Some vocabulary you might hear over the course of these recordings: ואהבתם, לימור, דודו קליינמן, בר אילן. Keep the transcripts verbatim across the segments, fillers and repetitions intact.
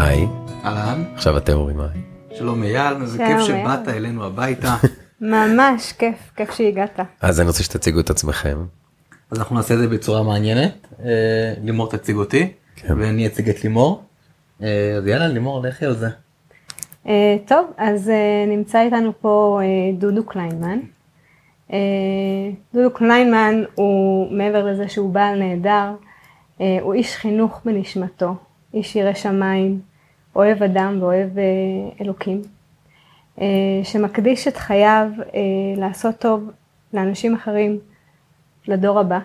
היי. אהלן. עכשיו אתם אומרים היי. שלום אייל, זה כיף שבאת אלינו הביתה. ממש כיף, כיף שהגעת. אז אני רוצה שתציגו את עצמכם. אז אנחנו נעשה את זה בצורה מעניינת. לימור תציג אותי, ואני אציג את לימור. אז יאללה, לימור, לכי על זה. טוב, אז נמצא איתנו פה דודו קליינמן. דודו קליינמן הוא, מעבר לזה שהוא בעל נהדר, הוא איש חינוך בנשמתו, איש ירא שמיים, אוהב אדם ואוהב אלוקים, שמקדיש את חייו לעשות טוב לאנשים אחרים, לדור הבא.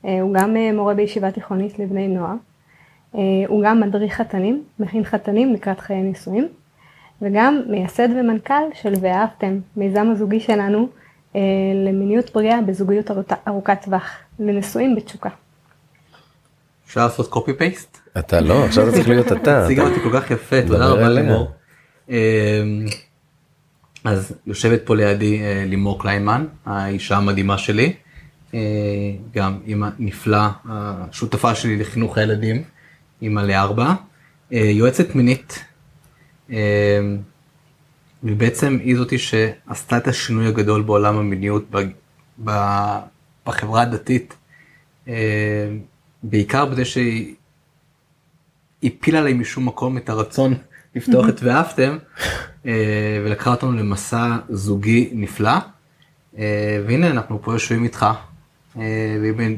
הוא גם מורה בישיבה תיכונית לבני נוער, הוא גם מדריך חתנים, מכין חתנים לקראת חיי נישואים, וגם מייסד ומנכ"ל של ואהבתם, מיזם הזוגי שלנו למיניות בריאה בזוגיות ארוכת טווח, לנישואים בתשוקה. אפשר לעשות קופי פייסט? אתה לא, עכשיו אתה צריך להיות אתה. הציגה אותי כל כך יפה, תודה רבה לימור. אז יושבת פה לידי לימור קליינמן, האישה המדהימה שלי, גם אמא נפלאה, השותפה שלי לחינוך הילדים, אמא לארבע, יועצת מינית, ובעצם היא זאתי שעשתה את השינוי הגדול בעולם המיניות בחברה הדתית, בעיקר בזה שהיא הפילה עליי משום מקום את הרצון לפתוח את ואהבתם, ולקחה אותנו למסע זוגי נפלא, והנה אנחנו פה יושבים איתך,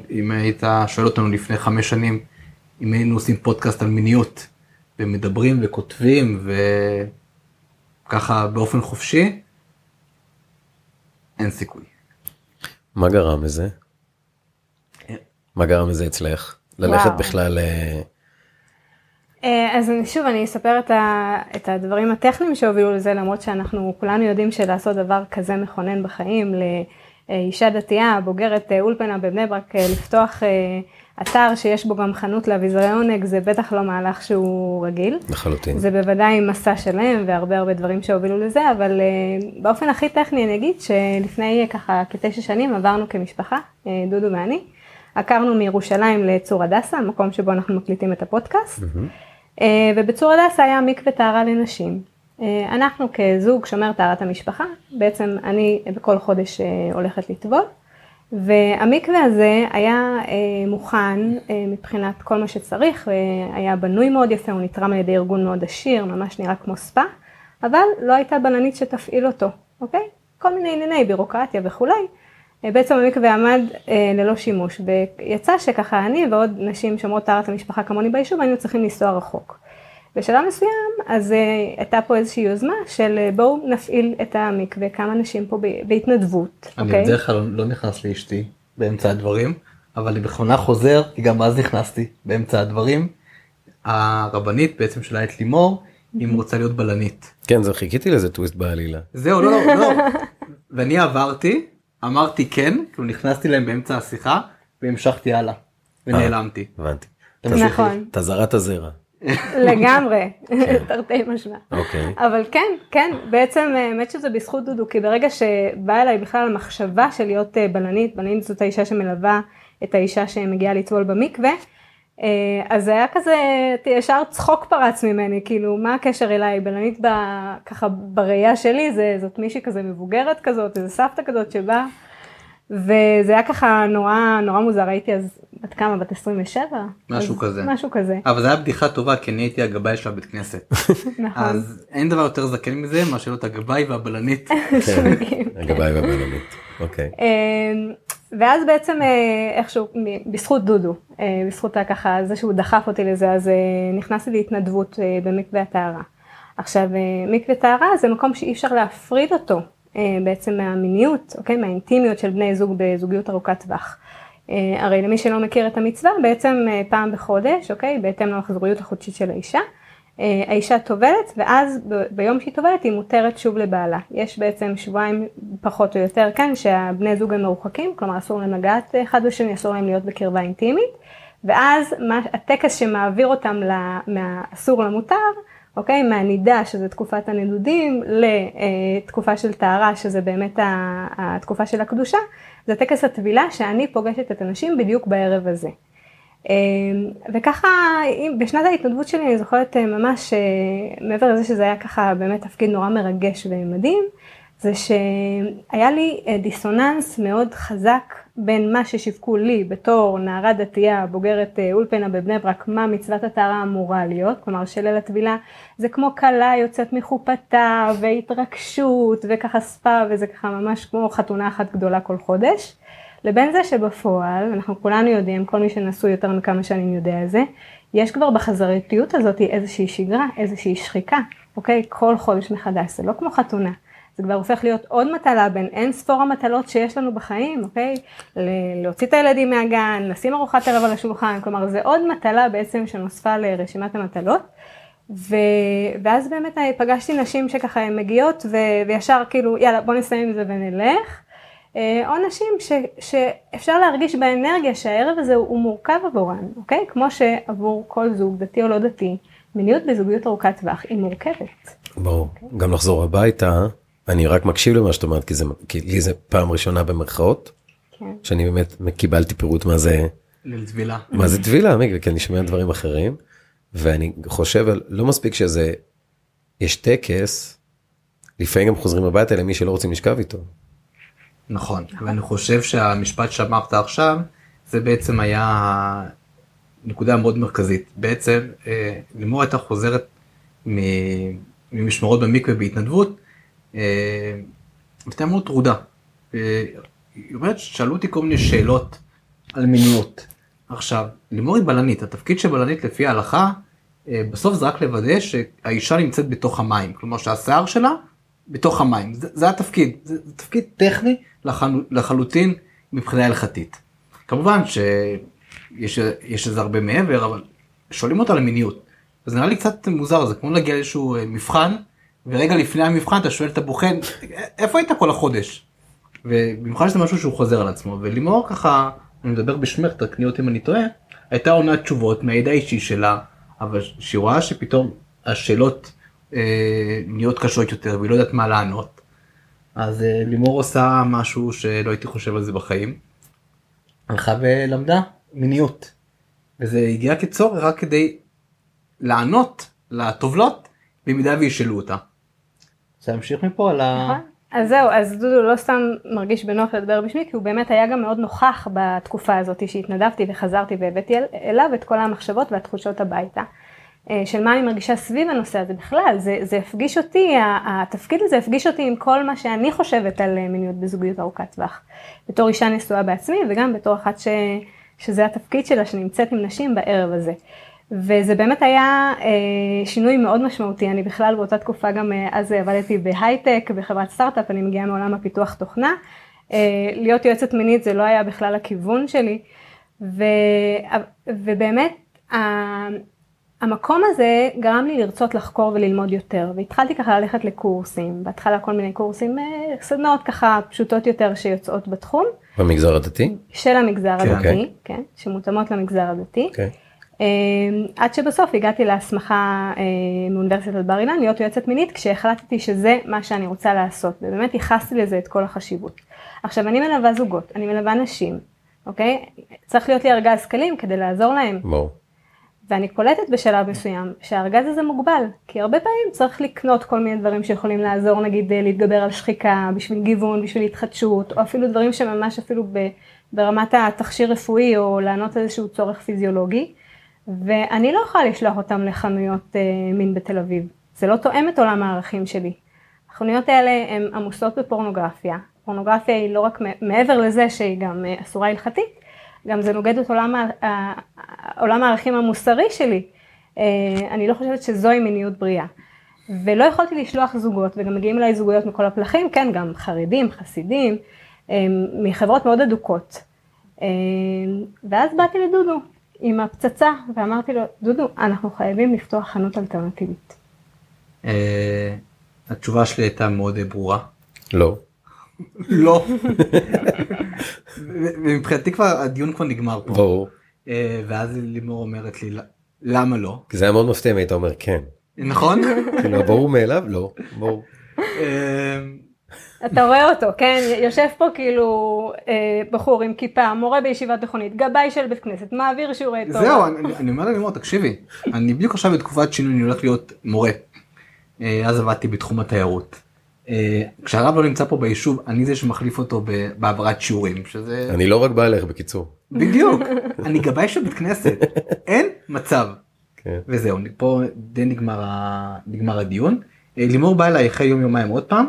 ואם היית שואל אותנו לפני חמש שנים, אם היינו עושים פודקאסט על מיניות, ומדברים וכותבים וככה באופן חופשי, אין סיכוי. מה גרם לזה? מה גרם לזה אצלך? ללכת בכלל... אז שוב, אני אספר את, ה, את הדברים הטכניים שהובילו לזה, למרות שאנחנו כולנו יודעים שלעשות דבר כזה מכונן בחיים, לאישה דתייה, בוגרת אולפנה בבני ברק, לפתוח אתר שיש בו גם חנות לאביזרי עונג, זה בטח לא מהלך שהוא רגיל. לחלוטין. זה בוודאי מסע שלם והרבה הרבה דברים שהובילו לזה, אבל באופן הכי טכני אני אגיד שלפני ככה כתשע שנים עברנו כמשפחה, דודו ואני, עקרנו מירושלים לצור הדסה, המקום שבו אנחנו מקליטים את הפודקאסט, mm-hmm. ובצור הדסה היה מקווה טהרה לנשים. אנחנו כזוג שומר טהרת המשפחה, בעצם אני בכל חודש הולכת לטבול, והמקווה הזה היה מוכן מבחינת כל מה שצריך, היה בנוי מאוד יפה, הוא נתרם על ידי ארגון מאוד עשיר, ממש נראה כמו ספה, אבל לא הייתה בלנית שתפעיל אותו, אוקיי? כל מיני ענייני בירוקרטיה וכולי. בעצם המקווה עמד ללא שימוש, ויצא שככה אני ועוד נשים שומרות טהרת המשפחה כמוני ביישוב, היינו צריכים לנסוע רחוק. בשלב מסוים, אז הייתה פה איזושהי יוזמה של בואו נפעיל את המקווה, כמה נשים פה בהתנדבות. אני בדרך כלל לא נכנס לאשתי באמצע הדברים, אבל לבכונה חוזר, כי גם אז נכנסתי באמצע הדברים. הרבנית בעצם שלה את לימור, אם רוצה להיות בלנית. כן, זה חיכיתי לזה טוויסט בעלילה. זהו, לא, לא, לא. ואני עברתי, אמרתי כן, כאילו נכנסתי להם באמצע השיחה, והמשכתי הלאה, ונעלמתי. הבנתי. נכון. תזרת הזרע. לגמרי, תרתי משמע. אוקיי. אבל כן, כן, בעצם, האמת שזה בזכות דודו, כי ברגע שבאה אליי בכלל המחשבה של להיות בלנית, בלנית זאת האישה שמלווה את האישה שמגיעה לטבול במקווה, אז זה היה כזה, ישר צחוק פרץ ממני, כאילו, מה הקשר אליי? בלנית ככה בראייה שלי, זה, זאת מישהי כזה מבוגרת כזאת, איזו סבתא כזאת שבאה, וזה היה ככה נורא, נורא מוזר, הייתי אז בת כמה, בת עשרים ושבע? משהו כזה. משהו כזה. אבל זה היה בדיחה טובה, כי אני הייתי הגבאי של הבית כנסת. נכון. אז אין דבר יותר זקן מזה, מה שלא את הגבאי והבלנית. כן, הגבאי והבלנית, אוקיי. ואז בעצם איכשהו, בזכות דודו, בזכות ככה, זה שהוא דחף אותי לזה, אז נכנסתי להתנדבות במקווה הטהרה. עכשיו, מקווה טהרה זה מקום שאי אפשר להפריד אותו בעצם מהמיניות, אוקיי, מהאינטימיות של בני זוג בזוגיות ארוכת טווח. הרי למי שלא מכיר את המצווה, בעצם פעם בחודש, אוקיי, בהתאם למחזוריות החודשית של האישה, האישה טובלת, ואז ביום שהיא טובלת היא מותרת שוב לבעלה. יש בעצם שבועיים פחות או יותר כאן שהבני זוג הם מרוחקים, כלומר אסור להם לגעת אחד בשני, אסור להם להיות בקרבה אינטימית, ואז הטקס שמעביר אותם מהאסור למותר, אוקיי, מהנידה שזה תקופת הנדודים לתקופה של טהרה שזה באמת התקופה של הקדושה, זה טקס הטבילה שאני פוגשת את הנשים בדיוק בערב הזה. וככה, בשנת ההתנדבות שלי אני זוכרת ממש, מעבר לזה שזה היה ככה באמת תפקיד נורא מרגש ומדהים, זה שהיה לי דיסוננס מאוד חזק בין מה ששיווקו לי בתור נערה דתייה, בוגרת אולפנה בבני ברק, מה מצוות הטהרה אמורה להיות, כלומר שליל הטבילה זה כמו קלה יוצאת מחופתה והתרגשות וככה ספה וזה ככה ממש כמו חתונה אחת גדולה כל חודש, לבין זה שבפועל, אנחנו כולנו יודעים, כל מי שנשוי יותר מכמה שנים יודע את זה, יש כבר בחזרתיות הזאת איזושהי שגרה, איזושהי שחיקה, אוקיי? כל חודש מחדש, זה לא כמו חתונה. זה כבר הופך להיות עוד מטלה בין אין ספור המטלות שיש לנו בחיים, אוקיי? להוציא את הילדים מהגן, לשים ארוחת ערב על השולחן, כלומר זה עוד מטלה בעצם שנוספה לרשימת המטלות, ו... ואז באמת פגשתי נשים שככה הן מגיעות ו... וישר כאילו יאללה בוא נסיים עם זה ונלך, או נשים ש... שאפשר להרגיש באנרגיה שהערב הזה הוא מורכב עבורן, אוקיי? כמו שעבור כל זוג, דתי או לא דתי, מיניות בזוגיות ארוכת טווח היא מורכבת. ברור, אוקיי? גם לחזור הביתה, אני רק מקשיב למה שאת אומרת, כי, זה, כי לי זה פעם ראשונה במרכאות, כן. שאני באמת קיבלתי פירוט מה זה... לטבילה. מה זה טבילה, כי אני שומע דברים אחרים, ואני חושב, לא מספיק שזה, יש טקס, לפעמים גם חוזרים הביתה למי שלא רוצים לשכב איתו. נכון, ואני חושב שהמשפט שאמרת עכשיו, זה בעצם היה נקודה מאוד מרכזית. בעצם, לימור הייתה חוזרת ממשמרות במקווה בהתנדבות, ואתה מאוד טרודה. היא אומרת, שאלו אותי כל מיני שאלות על מיניות. עכשיו, לימור היא בלנית, התפקיד של בלנית לפי ההלכה, בסוף זה רק לוודא שהאישה נמצאת בתוך המים, כלומר שהשיער שלה בתוך המים, זה, זה התפקיד, זה, זה תפקיד טכני לחל, לחלוטין מבחינה הלכתית. כמובן שיש יש איזה הרבה מעבר, אבל שואלים אותה למיניות, אז נראה לי קצת מוזר, זה כמו להגיע לאיזשהו מבחן, ורגע לפני המבחן אתה שואל את הבוחן, איפה היית כל החודש? ובמיוחד שזה משהו שהוא חוזר על עצמו, ולימור ככה, אני מדבר בשמך, תקני אותי אם אני טועה, הייתה עונה תשובות מהידע האישי שלה, אבל שהיא רואה שפתאום השאלות מיניות קשות יותר, והיא לא יודעת מה לענות. אז לימור עושה משהו שלא הייתי חושב על זה בחיים. הלכה ולמדה מיניות. וזה הגיע כצורך רק כדי לענות לטובלות, במידה וישאלו אותה. זה המשיך מפה על ה... נכון. אז זהו, אז דודו לא סתם מרגיש בנוח לדבר בשמי, כי הוא באמת היה גם מאוד נוכח בתקופה הזאת, שהתנדבתי וחזרתי והבאתי אליו את כל המחשבות והתחושות הביתה. של מה אני מרגישה סביב הנושא הזה בכלל, זה, זה הפגיש אותי, התפקיד הזה הפגיש אותי עם כל מה שאני חושבת על מיניות בזוגיות ארוכת טווח. בתור אישה נשואה בעצמי וגם בתור אחת ש, שזה התפקיד שלה שנמצאת עם נשים בערב הזה. וזה באמת היה שינוי מאוד משמעותי, אני בכלל באותה תקופה גם אז עבדתי בהייטק, בחברת סטארט-אפ, אני מגיעה מעולם הפיתוח תוכנה, להיות יועצת מינית זה לא היה בכלל הכיוון שלי, ו, ובאמת המקום הזה גרם לי לרצות לחקור וללמוד יותר, והתחלתי ככה ללכת לקורסים, בהתחלה כל מיני קורסים, סדנאות ככה פשוטות יותר שיוצאות בתחום. במגזר הדתי? של המגזר כן. הדתי, okay. כן, שמותאמות למגזר הדתי. כן. Okay. עד שבסוף הגעתי להסמכה מאוניברסיטת בר אילן, להיות יועצת מינית, כשהחלטתי שזה מה שאני רוצה לעשות, ובאמת ייחסתי לזה את כל החשיבות. עכשיו, אני מלווה זוגות, אני מלווה נשים, אוקיי? צריך להיות לי ארגז כלים כדי לעזור להם. בואו. ואני קולטת בשלב מסוים שהארגז הזה מוגבל, כי הרבה פעמים צריך לקנות כל מיני דברים שיכולים לעזור, נגיד להתגבר על שחיקה, בשביל גיוון, בשביל התחדשות, או אפילו דברים שממש אפילו ברמת התכשיר רפואי, או לענות איזשהו צורך פיזיולוגי. ואני לא יכולה לשלוח אותם לחנויות מין בתל אביב. זה לא תואם את עולם הערכים שלי. החנויות האלה הן עמוסות בפורנוגרפיה. פורנוגרפיה היא לא רק מעבר לזה שהיא גם אסורה הלכתית, גם זה נוגד את עולם הערכים המוסרי שלי. אני לא חושבת שזוהי מיניות בריאה. ולא יכולתי לשלוח זוגות, וגם מגיעים אליי זוגויות מכל הפלחים, כן, גם חרדים, חסידים, מחברות מאוד אדוקות. ואז באתי לדודו. עם הפצצה, ואמרתי לו, דודו, אנחנו חייבים לפתוח חנות אלטרנטיבית. התשובה שלי הייתה מאוד ברורה. לא. לא. ומבחינתי כבר, הדיון כבר נגמר פה. ברור. ואז לימור אומרת לי, למה לא? כי זה היה מאוד מפתיע, היית אומר, כן. נכון? ברור מאליו? לא, ברור. אתה רואה אותו, כן? יושב פה כאילו בחור עם כיפה, מורה בישיבת תיכונית, גבאי של בית כנסת, מעביר שיעורי תורה. זהו, אני אומר ללימור, תקשיבי, אני בדיוק עכשיו בתקופת שינוי, אני הולך להיות מורה. אז עבדתי בתחום התיירות. כשהרב לא נמצא פה ביישוב, אני זה שמחליף אותו בעברת שיעורים, שזה... אני לא רק בא אליך, בקיצור. בדיוק, אני גבאי של בית כנסת, אין מצב. וזהו, פה די נגמר הדיון. לימור באה אליי אחרי יום יומיים עוד פעם,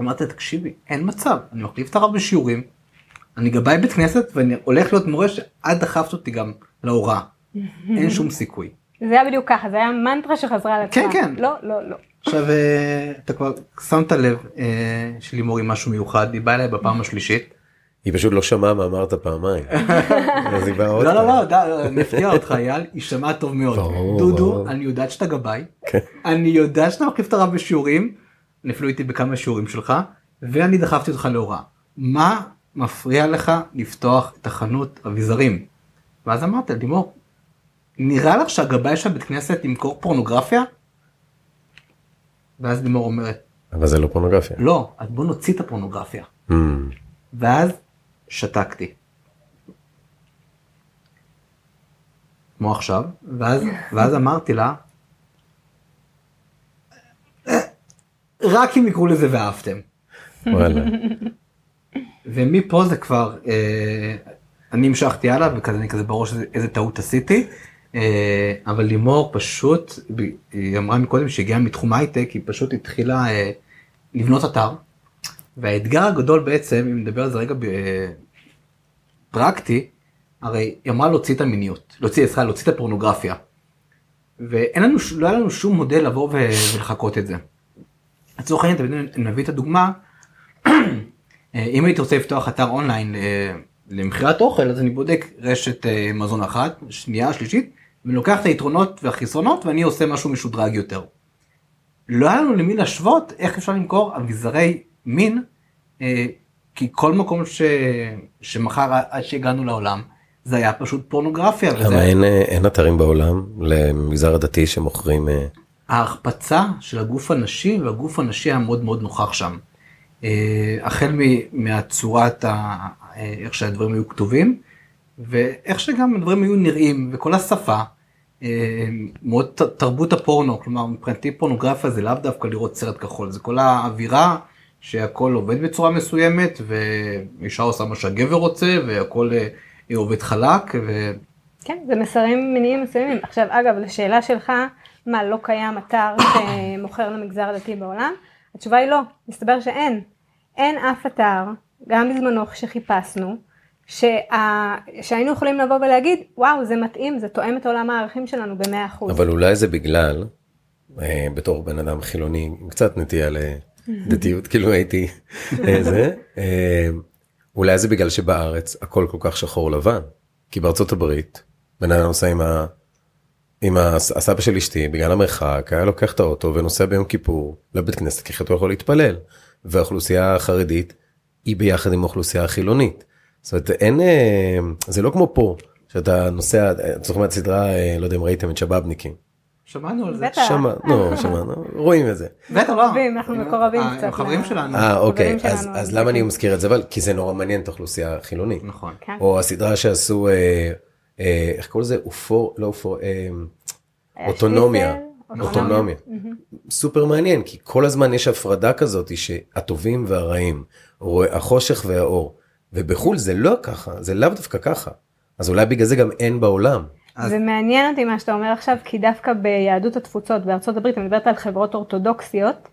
אמרתי, תקשיבי, אין מצב, אני מחליף את הרב בשיעורים, אני גבאי בית כנסת ואני הולך להיות מורה שעד דחפת אותי גם להוראה, אין שום סיכוי. זה היה בדיוק ככה, זה היה מנטרה שחזרה על עצמה. כן, כן. לא, לא, לא. עכשיו, אתה כבר שמת לב שלימור היא משהו מיוחד, היא באה אליי בפעם השלישית. היא פשוט לא שמעה מה אמרת פעמיים. אז היא באה עוד פעם. לא, לא, נפתיע אותך, אייל, היא שמעה טוב מאוד. דודו, אני יודעת שאתה גבאי, אני יודעת שאתה מחליף את הרב בשיעורים, נפלו איתי בכמה שיעורים שלך, ואני דחפתי אותך להוראה. מה מפריע לך לפתוח את החנות אביזרים? ואז אמרת, לימור, נראה לך שהגבאי של בית כנסת ימכור פורנוגרפיה? ואז לימור אומרת, אבל זה לא פורנוגרפיה. לא, אז בוא נוציא את הפורנוגרפיה. Mm. ואז שתקתי. כמו עכשיו, ואז, ואז אמרתי לה, רק אם יקרו לזה ואהבתם. ומפה זה כבר, אה, אני המשכתי הלאה, וכזה אני כזה בראש איזה, איזה טעות עשיתי, אה, אבל לימור פשוט, היא אמרה מקודם שהגיעה מתחום הייטק, היא פשוט התחילה אה, לבנות אתר, והאתגר הגדול בעצם, אם נדבר על זה רגע ב, אה, פרקטי, הרי היא אמרה להוציא את המיניות, להוציא ישראל, להוציא את הפורנוגרפיה, ואין לנו, לא היה לנו שום מודל לבוא ו, ולחכות את זה. לצורך העניין, אתה מביא את הדוגמה, אם הייתי רוצה לפתוח אתר אונליין למחירת אוכל, אז אני בודק רשת מזון אחת, שנייה, שלישית, ולוקח את היתרונות והחיסרונות, ואני עושה משהו משודרג יותר. לא היה לנו למי להשוות איך אפשר למכור אביזרי מין, כי כל מקום שמחר עד שהגענו לעולם, זה היה פשוט פורנוגרפיה. למה אין אתרים בעולם למגזר הדתי שמוכרים... ההחפצה של הגוף הנשי, והגוף הנשי היה מאוד מאוד נוכח שם. החל מהצורת, איך שהדברים היו כתובים, ואיך שגם הדברים היו נראים, וכל השפה, מאוד תרבות הפורנו, כלומר, מבחינתי פורנוגרפיה זה לאו דווקא לראות סרט כחול, זה כל האווירה שהכל עובד בצורה מסוימת, ואישה עושה מה שהגבר רוצה, והכל עובד חלק. כן, זה מסרים מיניים מסוימים. עכשיו, אגב, לשאלה שלך, מה, לא קיים אתר שמוכר למגזר דתי בעולם? התשובה היא לא, מסתבר שאין. אין אף אתר, גם בזמנו שחיפשנו, שה... שהיינו יכולים לבוא ולהגיד, וואו, זה מתאים, זה תואם את עולם הערכים שלנו ב-מאה אחוז. אבל אולי זה בגלל, בתור בן אדם חילוני, קצת נטייה לדתיות, כאילו הייתי זה, אולי זה בגלל שבארץ הכל כל כך שחור לבן, כי בארצות הברית, בן אדם עושה עם ה... עם הסבא של אשתי, בגלל המרחק, היה לוקח את האוטו ונוסע ביום כיפור לבית כנסת, כי הוא יכול להתפלל. והאוכלוסייה החרדית היא ביחד עם האוכלוסייה החילונית. זאת אומרת, אין, זה לא כמו פה, שאתה נוסע, צריך לומר את סדרה, לא יודע אם ראיתם את שבאבניקים. שמענו על זה. שמענו, שמענו, רואים את זה. בטח, לא. אנחנו מקורבים קצת. החברים שלנו. אה, אוקיי, אז למה אני מזכיר את זה? אבל כי זה נורא מעניין את האוכלוסייה החילונית. נכון. או הסדרה שעשו... איך קורא לזה? אופור, לא אופור, אוטונומיה, אוטונומיה, סופר מעניין, כי כל הזמן יש הפרדה כזאת שהטובים והרעים, החושך והאור, ובחול זה לא ככה, זה לאו דווקא ככה, אז אולי בגלל זה גם אין בעולם. זה מעניין אותי מה שאתה אומר עכשיו, כי דווקא ביהדות התפוצות, בארצות הברית, אני מדברת על חברות אורתודוקסיות,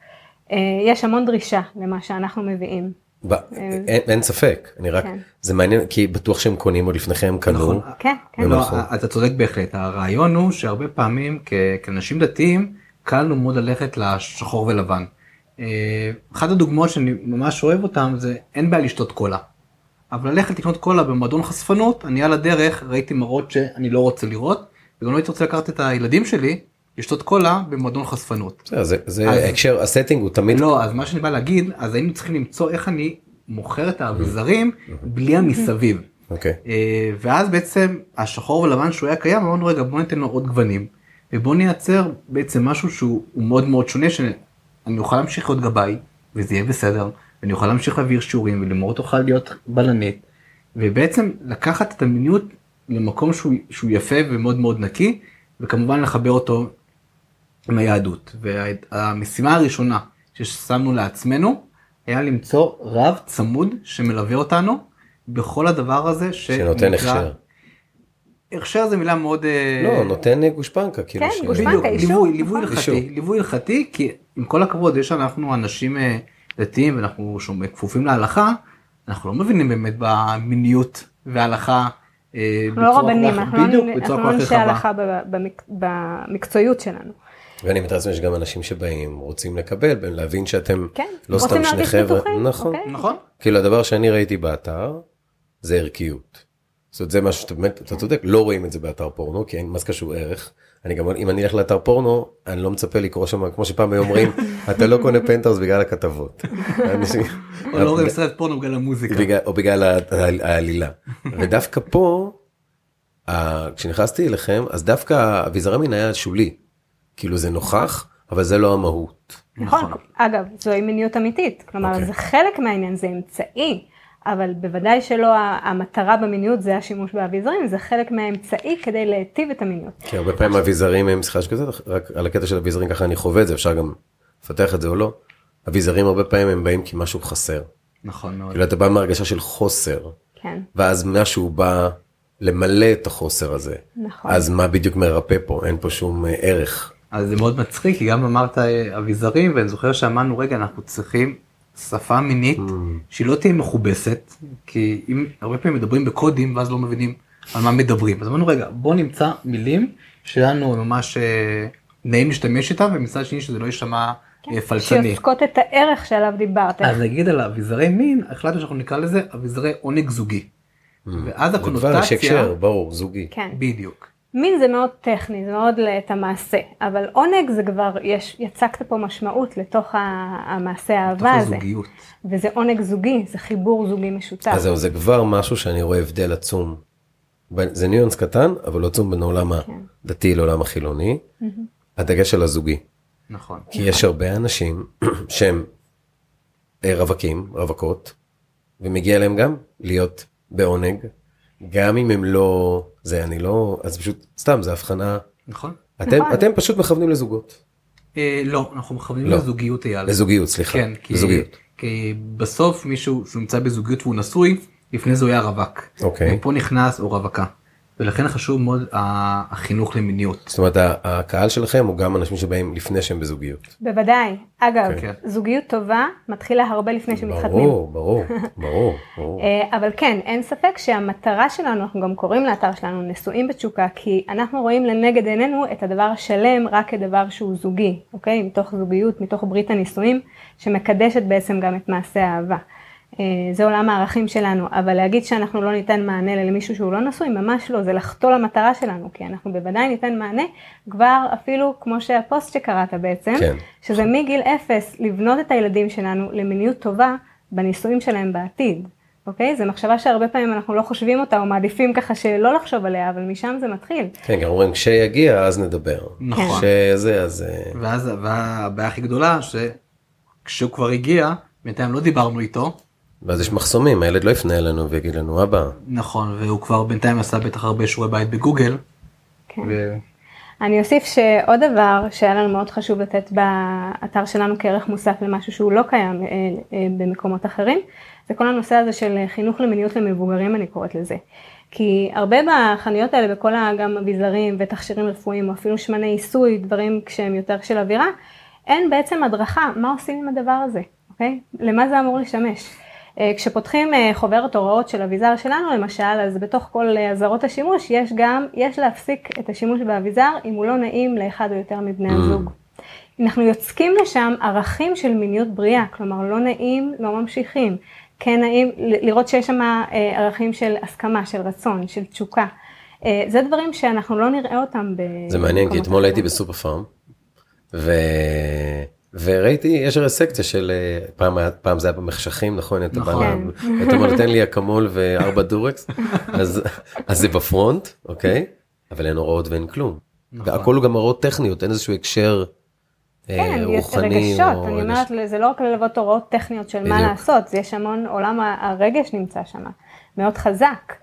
יש המון דרישה למה שאנחנו מביאים. אין ספק, אני רק, זה מעניין, כי בטוח שהם קונים עוד לפניכם קנו. אתה צודק בהחלט, הרעיון הוא שהרבה פעמים כאנשים דתיים, קל לנו מאוד ללכת לשחור ולבן. אחת הדוגמאות שאני ממש אוהב אותן זה, אין בעיה לשתות קולה. אבל ללכת לקנות קולה במועדון חשפנות, אני על הדרך ראיתי מראות שאני לא רוצה לראות, וגם לא הייתי רוצה לקחת את הילדים שלי, לשתות קולה במועדון חשפנות. זה הקשר, הסטינג הוא תמיד... לא, אז מה שאני בא להגיד, אז היינו צריכים למצוא איך אני מוכר את האביזרים בלי המסביב. ואז בעצם השחור ולבן שהוא היה קיים, אמרנו רגע, בוא ניתן לו עוד גוונים, ובוא נייצר בעצם משהו שהוא מאוד מאוד שונה, שאני אוכל להמשיך להיות גבאי, וזה יהיה בסדר, ואני אוכל להמשיך להעביר שיעורים, ולימור תוכל להיות בלנית, ובעצם לקחת את המיניות למקום שהוא, שהוא יפה ומאוד מאוד נקי, וכמובן לחבר אותו עם היהדות. והמשימה הראשונה ששמנו לעצמנו, היה למצוא רב צמוד שמלווה אותנו בכל הדבר הזה ש... שנותן הכשר. הכשר זה מילה מאוד... לא, נותן גושפנקה. כן, גושפנקה, אישור. ליווי הלכתי, כי עם כל הכבוד, יש שאנחנו אנשים דתיים ואנחנו כפופים להלכה, אנחנו לא מבינים באמת במיניות וההלכה. אנחנו לא רבנים, אנחנו לא נשאר הלכה במקצועיות שלנו. ואני מתרצה, יש גם אנשים שבאים, רוצים לקבל, להבין שאתם לא סתם שני חבר'ה. נכון, נכון. כאילו הדבר שאני ראיתי באתר, זה ערכיות. זאת אומרת, זה משהו שאתה באמת, אתה צודק, לא רואים את זה באתר פורנו, כי אין מה שקשור ערך. אני גם, אם אני אלך לאתר פורנו, אני לא מצפה לקרוא שם, כמו שפעם היום אומרים, אתה לא קונה פנטרס בגלל הכתבות. או לא רואים סרט פורנו בגלל המוזיקה. או בגלל העלילה. ודווקא פה, כשנכנסתי אליכם, אז דווקא אביזרי מין היה שולי. כאילו זה נוכח, אבל זה לא המהות. נכון. אגב, זוהי מיניות אמיתית. כלומר, זה חלק מהעניין, זה אמצעי. אבל בוודאי שלא המטרה במיניות זה השימוש באביזרים, זה חלק מהאמצעי כדי להטיב את המיניות. כי הרבה פעמים אביזרים הם שיחה שכזאת, רק על הקטע של אביזרים ככה אני חווה את זה, אפשר גם לפתח את זה או לא. אביזרים הרבה פעמים הם באים כי משהו חסר. נכון מאוד. כאילו אתה בא מהרגשה של חוסר. כן. ואז משהו בא למלא את החוסר הזה. נכון. אז מה בדיוק מרפא פה? אין פה שום ערך. אז זה מאוד מצחיק, כי גם אמרת אביזרים, ואני זוכר שאמרנו, רגע, אנחנו צריכים שפה מינית שהיא לא תהיה מחובסת, כי אם הרבה פעמים מדברים בקודים ואז לא מבינים על מה מדברים. אז אמרנו רגע, בוא נמצא מילים שלנו ממש נעים להשתמש איתם, ומצד שני שזה לא ישמע פלצני. שיוסקות את הערך שעליו דיברת. אז נגיד על אביזרי מין, החלטנו שאנחנו נקרא לזה אביזרי עונג זוגי. ואז הקונוטציה... שקשר, ברור, זוגי. בדיוק. מין זה מאוד טכני, זה מאוד את המעשה, אבל עונג זה כבר, יש, יצקת פה משמעות לתוך המעשה האהבה הזה. לתוך הזוגיות. וזה עונג זוגי, זה חיבור זוגי משותף. אז זהו, זה כבר משהו שאני רואה הבדל עצום. זה ניונס קטן, אבל עצום בין העולם הדתי לעולם החילוני. הדגש על הזוגי. נכון. כי יש הרבה אנשים שהם רווקים, רווקות, ומגיע להם גם להיות בעונג. גם אם הם לא, זה אני לא, אז פשוט, סתם, זה הבחנה. נכון. אתם, נכון. אתם פשוט מכוונים לזוגות. אה, לא, אנחנו מכוונים לא. לזוגיות, אייל. לזוגיות, סליחה. כן, כי, לזוגיות. כי בסוף מישהו שנמצא בזוגיות והוא נשוי, לפני זה הוא היה רווק. אוקיי. ופה נכנס או רווקה. ולכן חשוב מאוד החינוך למיניות. זאת אומרת, הקהל שלכם הוא גם אנשים שבאים לפני שהם בזוגיות. בוודאי. אגב, זוגיות טובה מתחילה הרבה לפני שמתחתנים. ברור, ברור, ברור, ברור. אבל כן, אין ספק שהמטרה שלנו, אנחנו גם קוראים לאתר שלנו נשואים בתשוקה, כי אנחנו רואים לנגד עינינו את הדבר השלם רק כדבר שהוא זוגי, אוקיי? מתוך זוגיות, מתוך ברית הנישואים, שמקדשת בעצם גם את מעשה האהבה. זה עולם הערכים שלנו, אבל להגיד שאנחנו לא ניתן מענה למישהו שהוא לא נשוי, ממש לא, זה לחטוא למטרה שלנו, כי אנחנו בוודאי ניתן מענה כבר אפילו כמו שהפוסט שקראת בעצם, כן. שזה מגיל אפס לבנות את הילדים שלנו למיניות טובה בנישואים שלהם בעתיד, אוקיי? זו מחשבה שהרבה פעמים אנחנו לא חושבים אותה או מעדיפים ככה שלא לחשוב עליה, אבל משם זה מתחיל. כן, גם אומרים, כשיגיע אז נדבר. נכון. שזה, אז... ואז הבעיה הכי גדולה, שכשהוא כבר הגיע, בינתיים לא דיברנו איתו, ואז יש מחסומים, הילד לא יפנה אלינו ויגיד לנו, אבא. נכון, והוא כבר בינתיים עשה בטח הרבה שיעורי בית בגוגל. כן. ו... אני אוסיף שעוד דבר שהיה לנו מאוד חשוב לתת באתר שלנו כערך מוסף למשהו שהוא לא קיים במקומות אחרים, זה כל הנושא הזה של חינוך למיניות למבוגרים, אני קוראת לזה. כי הרבה בחנויות האלה, בכל גם אביזרים ותכשירים רפואיים, או אפילו שמני עיסוי, דברים כשהם יותר של אווירה, אין בעצם הדרכה, מה עושים עם הדבר הזה, אוקיי? למה זה אמור לשמש? כשפותחים חוברת הוראות של אביזר שלנו, למשל, אז בתוך כל אזהרות השימוש, יש גם, יש להפסיק את השימוש באביזר, אם הוא לא נעים לאחד או יותר מבני הזוג. אנחנו יוצקים לשם ערכים של מיניות בריאה, כלומר, לא נעים, לא ממשיכים. כן נעים, לראות שיש שם ערכים של הסכמה, של רצון, של תשוקה. זה דברים שאנחנו לא נראה אותם במקומות. זה מעניין, כי אתמול הייתי בסופר פארם, ו... וראיתי, יש הרי סקציה של, פעם, פעם זה היה במחשכים, נכון? אתה אומר, נתן לי אקמול וארבע דורקס, אז, אז זה בפרונט, אוקיי? אבל אין הוראות ואין כלום. הכל הוא גם הוראות טכניות, אין איזשהו הקשר כן, יש רגשות, אני אומרת, זה לא רק ללוות הוראות טכניות של מה לעשות, יש המון, עולם הרגש נמצא שם, מאוד חזק,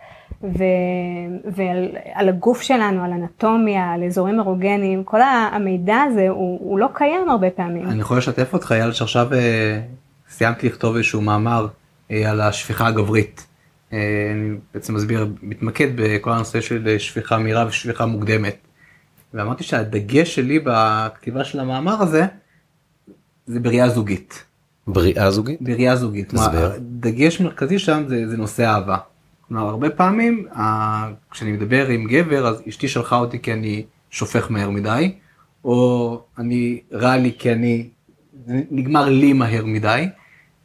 ועל הגוף שלנו, על אנטומיה, על אזורים הרוגניים, כל המידע הזה הוא לא קיים הרבה פעמים. אני יכול לשתף אותך, אייל, שעכשיו סיימתי לכתוב איזשהו מאמר על השפיכה הגברית. אני בעצם מסביר, מתמקד בכל הנושא של שפיכה מהירה ושפיכה מוקדמת. ואמרתי שהדגש שלי בכתיבה של המאמר הזה, זה בריאה זוגית. בריאה זוגית? בריאה זוגית. דגש מרכזי שם זה, זה נושא אהבה. כלומר, הרבה פעמים, כשאני מדבר עם גבר, אז אשתי שלחה אותי כי אני שופך מהר מדי, או אני רע לי כי אני, נגמר לי מהר מדי,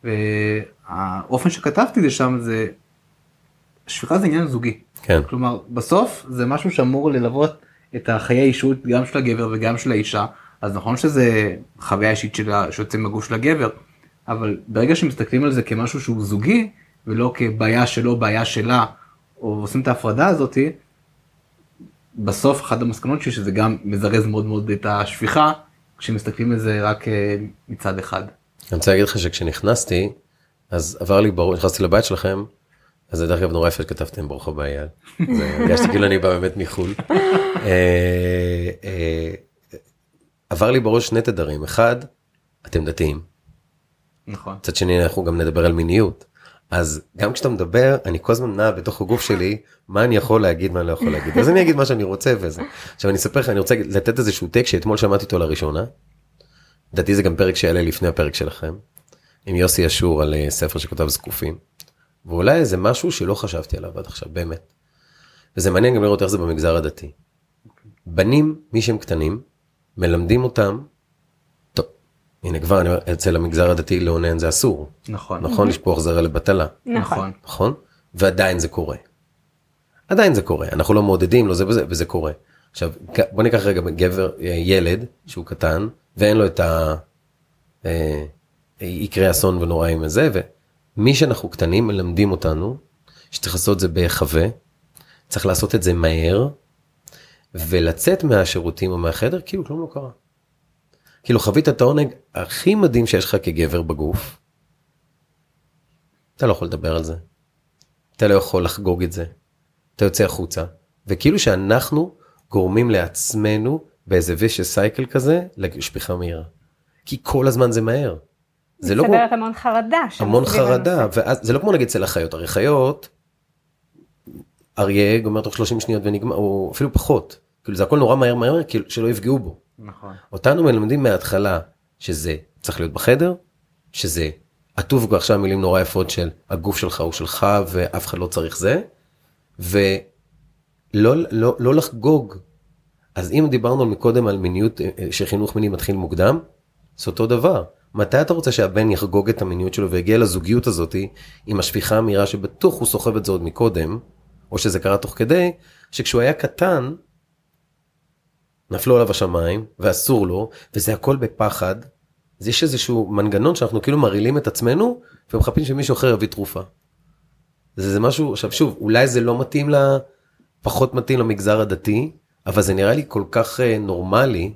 והאופן שכתבתי זה שם זה, שפיכה זה עניין זוגי. כן. כלומר, בסוף זה משהו שאמור ללוות, את החיי האישות גם של הגבר וגם של האישה, אז נכון שזה חוויה אישית שלה, שיוצא מגוף של הגבר, אבל ברגע שמסתכלים על זה כמשהו שהוא זוגי, ולא כבעיה שלו, בעיה שלה, או עושים את ההפרדה הזאת, בסוף אחת המסקנות שלי שזה גם מזרז מאוד מאוד את השפיכה, כשמסתכלים על זה רק מצד אחד. אני רוצה להגיד לך שכשנכנסתי, אז עבר לי ברור, נכנסתי לבית שלכם, אז זה דרך אגב נורא יפה שכתבתם ברוך הבא אייל. הרגשתי כאילו אני בא באמת מחול. עבר לי בראש שני תדרים. אחד, אתם דתיים. נכון. צד שני, אנחנו גם נדבר על מיניות. אז גם כשאתה מדבר, אני כל הזמן נע בתוך הגוף שלי, מה אני יכול להגיד, מה אני לא יכול להגיד. אז אני אגיד מה שאני רוצה וזה. עכשיו אני אספר לך, אני רוצה לתת איזשהו טק שאתמול שמעתי אותו לראשונה. דעתי זה גם פרק שיעלה לפני הפרק שלכם. עם יוסי אשור על ספר שכותב זקופים. ואולי איזה משהו שלא חשבתי עליו עד עכשיו, באמת. וזה מעניין גם לראות איך זה במגזר הדתי. Okay. בנים, מי שהם קטנים, מלמדים אותם, טוב, הנה כבר, אני אומר, אצל המגזר הדתי לעונן זה אסור. נכון. נכון, mm-hmm. לשפוך זרע לבטלה. נכון. נכון? ועדיין זה קורה. עדיין זה קורה. אנחנו לא מעודדים, לא זה וזה, וזה קורה. עכשיו, בוא ניקח רגע גבר, ילד שהוא קטן, ואין לו את ה... אה, יקרה אסון ונוראים וזה, ו... מי שאנחנו קטנים מלמדים אותנו, שצריך לעשות את זה בהיחווה, צריך לעשות את זה מהר, ולצאת מהשירותים או מהחדר, כאילו כלום לא קרה. כאילו חווית את העונג הכי מדהים שיש לך כגבר בגוף, אתה לא יכול לדבר על זה, אתה לא יכול לחגוג את זה, אתה יוצא החוצה, וכאילו שאנחנו גורמים לעצמנו, באיזה vicious cycle כזה, לשפיכה מהירה. כי כל הזמן זה מהר. זה לא כמו... המון חרדה. המון חרדה, וזה לא כמו נגיד אצל החיות, הרי חיות, אריה גומר תוך שלושים שניות ונגמר, או אפילו פחות, כאילו זה הכל נורא מהר מהר, כאילו שלא יפגעו בו. נכון. אותנו מלמדים מההתחלה, שזה צריך להיות בחדר, שזה עטוב כבר עכשיו מילים נורא יפות של, הגוף שלך הוא שלך, ואף אחד לא צריך זה, ולא לא, לא לחגוג. אז אם דיברנו מקודם על מיניות, שחינוך מיני מתחיל מוקדם, זה אותו דבר. מתי אתה רוצה שהבן יחגוג את המיניות שלו והגיע לזוגיות הזאת עם השפיכה המהירה שבטוח הוא סוחב את זה עוד מקודם, או שזה קרה תוך כדי, שכשהוא היה קטן, נפלו עליו השמיים, ואסור לו, וזה הכל בפחד, אז יש איזשהו מנגנון שאנחנו כאילו מרעילים את עצמנו, ומחפים שמישהו אחר יביא תרופה. זה, זה משהו, עכשיו שוב, אולי זה לא מתאים, לה, פחות מתאים למגזר הדתי, אבל זה נראה לי כל כך נורמלי,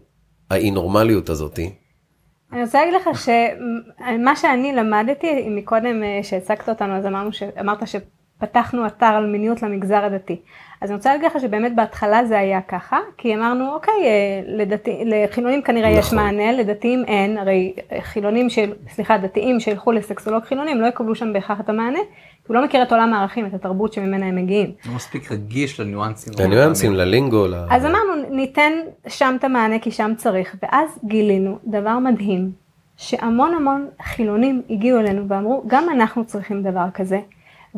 האי נורמליות הזאת, אני רוצה להגיד לך שמה שאני למדתי, מקודם שהצגת אותנו, אז אמרת שפתחנו אתר על מיניות למגזר הדתי. אז אני רוצה להגיד לך שבאמת בהתחלה זה היה ככה, כי אמרנו, אוקיי, לחילונים כנראה יש מענה, לדתיים אין, הרי חילונים של, סליחה, דתיים שהלכו לסקסולוג חילונים, לא יקבלו שם בהכרח את המענה, כי הוא לא מכיר את עולם הערכים, את התרבות שממנה הם מגיעים. זה מספיק רגיש לניואנסים. לניואנסים, ללינגו. אז אמרנו, ניתן שם את המענה, כי שם צריך, ואז גילינו דבר מדהים, שהמון המון חילונים הגיעו אלינו ואמרו, גם אנחנו צריכים דבר כזה,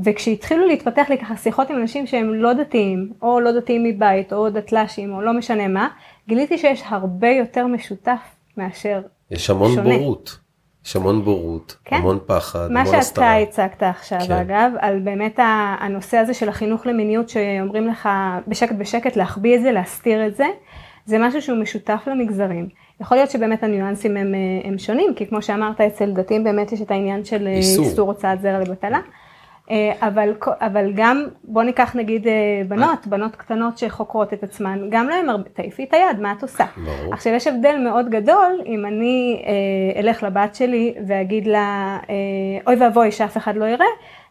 וכשהתחילו להתפתח לי ככה שיחות עם אנשים שהם לא דתיים, או לא דתיים מבית, או דתל"שים, או לא משנה מה, גיליתי שיש הרבה יותר משותף מאשר שונה. יש המון בורות. יש המון בורות, כן? המון פחד, המון הסתרה. מה שאתה הצגת עכשיו, כן. אגב, על באמת הנושא הזה של החינוך למיניות, שאומרים לך בשקט בשקט להחביא את זה, להסתיר את זה, זה משהו שהוא משותף למגזרים. יכול להיות שבאמת הניואנסים הם, הם שונים, כי כמו שאמרת, אצל דתיים באמת יש את העניין של איסור, איסור הוצאת זרע לבטלה. אבל, אבל גם, בוא ניקח נגיד בנות, בנות קטנות שחוקרות את עצמן, גם להם הרבה, תעיפי את היד, מה את עושה? ברור. עכשיו יש הבדל מאוד גדול, אם אני אה, אלך לבת שלי ואגיד לה, אה, אוי ואבוי שאף אחד לא יראה,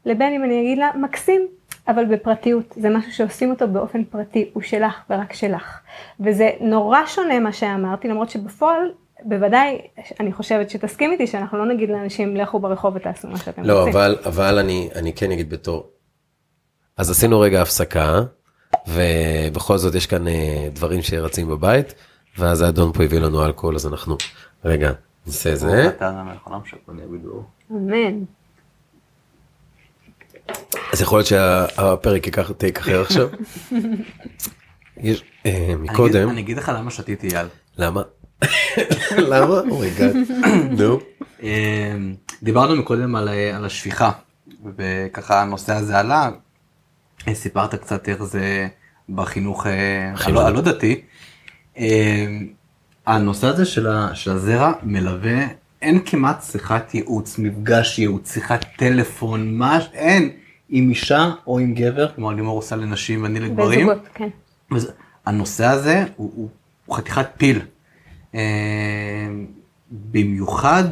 לבין אם אני אגיד לה, מקסים, אבל בפרטיות, זה משהו שעושים אותו באופן פרטי, הוא שלך ורק שלך. וזה נורא שונה מה שאמרתי, למרות שבפועל, בוודאי, אני חושבת שתסכים איתי שאנחנו לא נגיד לאנשים, לכו ברחוב ותעשו מה שאתם לא, רוצים. לא, אבל, אבל אני, אני כן אגיד בתור. אז עשינו רגע הפסקה, ובכל זאת יש כאן דברים שרצים בבית, ואז האדון פה הביא לנו אלכוהול, אז אנחנו, רגע, נעשה זה. אמן. אז יכול להיות שהפרק ייקח אחר עכשיו. יש, מקודם. אני אגיד לך למה שתיתי יאל. למה? למה? אומייגאד. נו. דיברנו מקודם על השפיכה, וככה הנושא הזה עלה, סיפרת קצת איך זה בחינוך הלא דתי. הנושא הזה של הזרע מלווה, אין כמעט שיחת ייעוץ, מפגש ייעוץ, שיחת טלפון, מה, אין, עם אישה או עם גבר, כמו לימור עושה לנשים ואני לגברים. בזוגות, כן. הנושא הזה הוא, הוא, הוא חתיכת פיל. במיוחד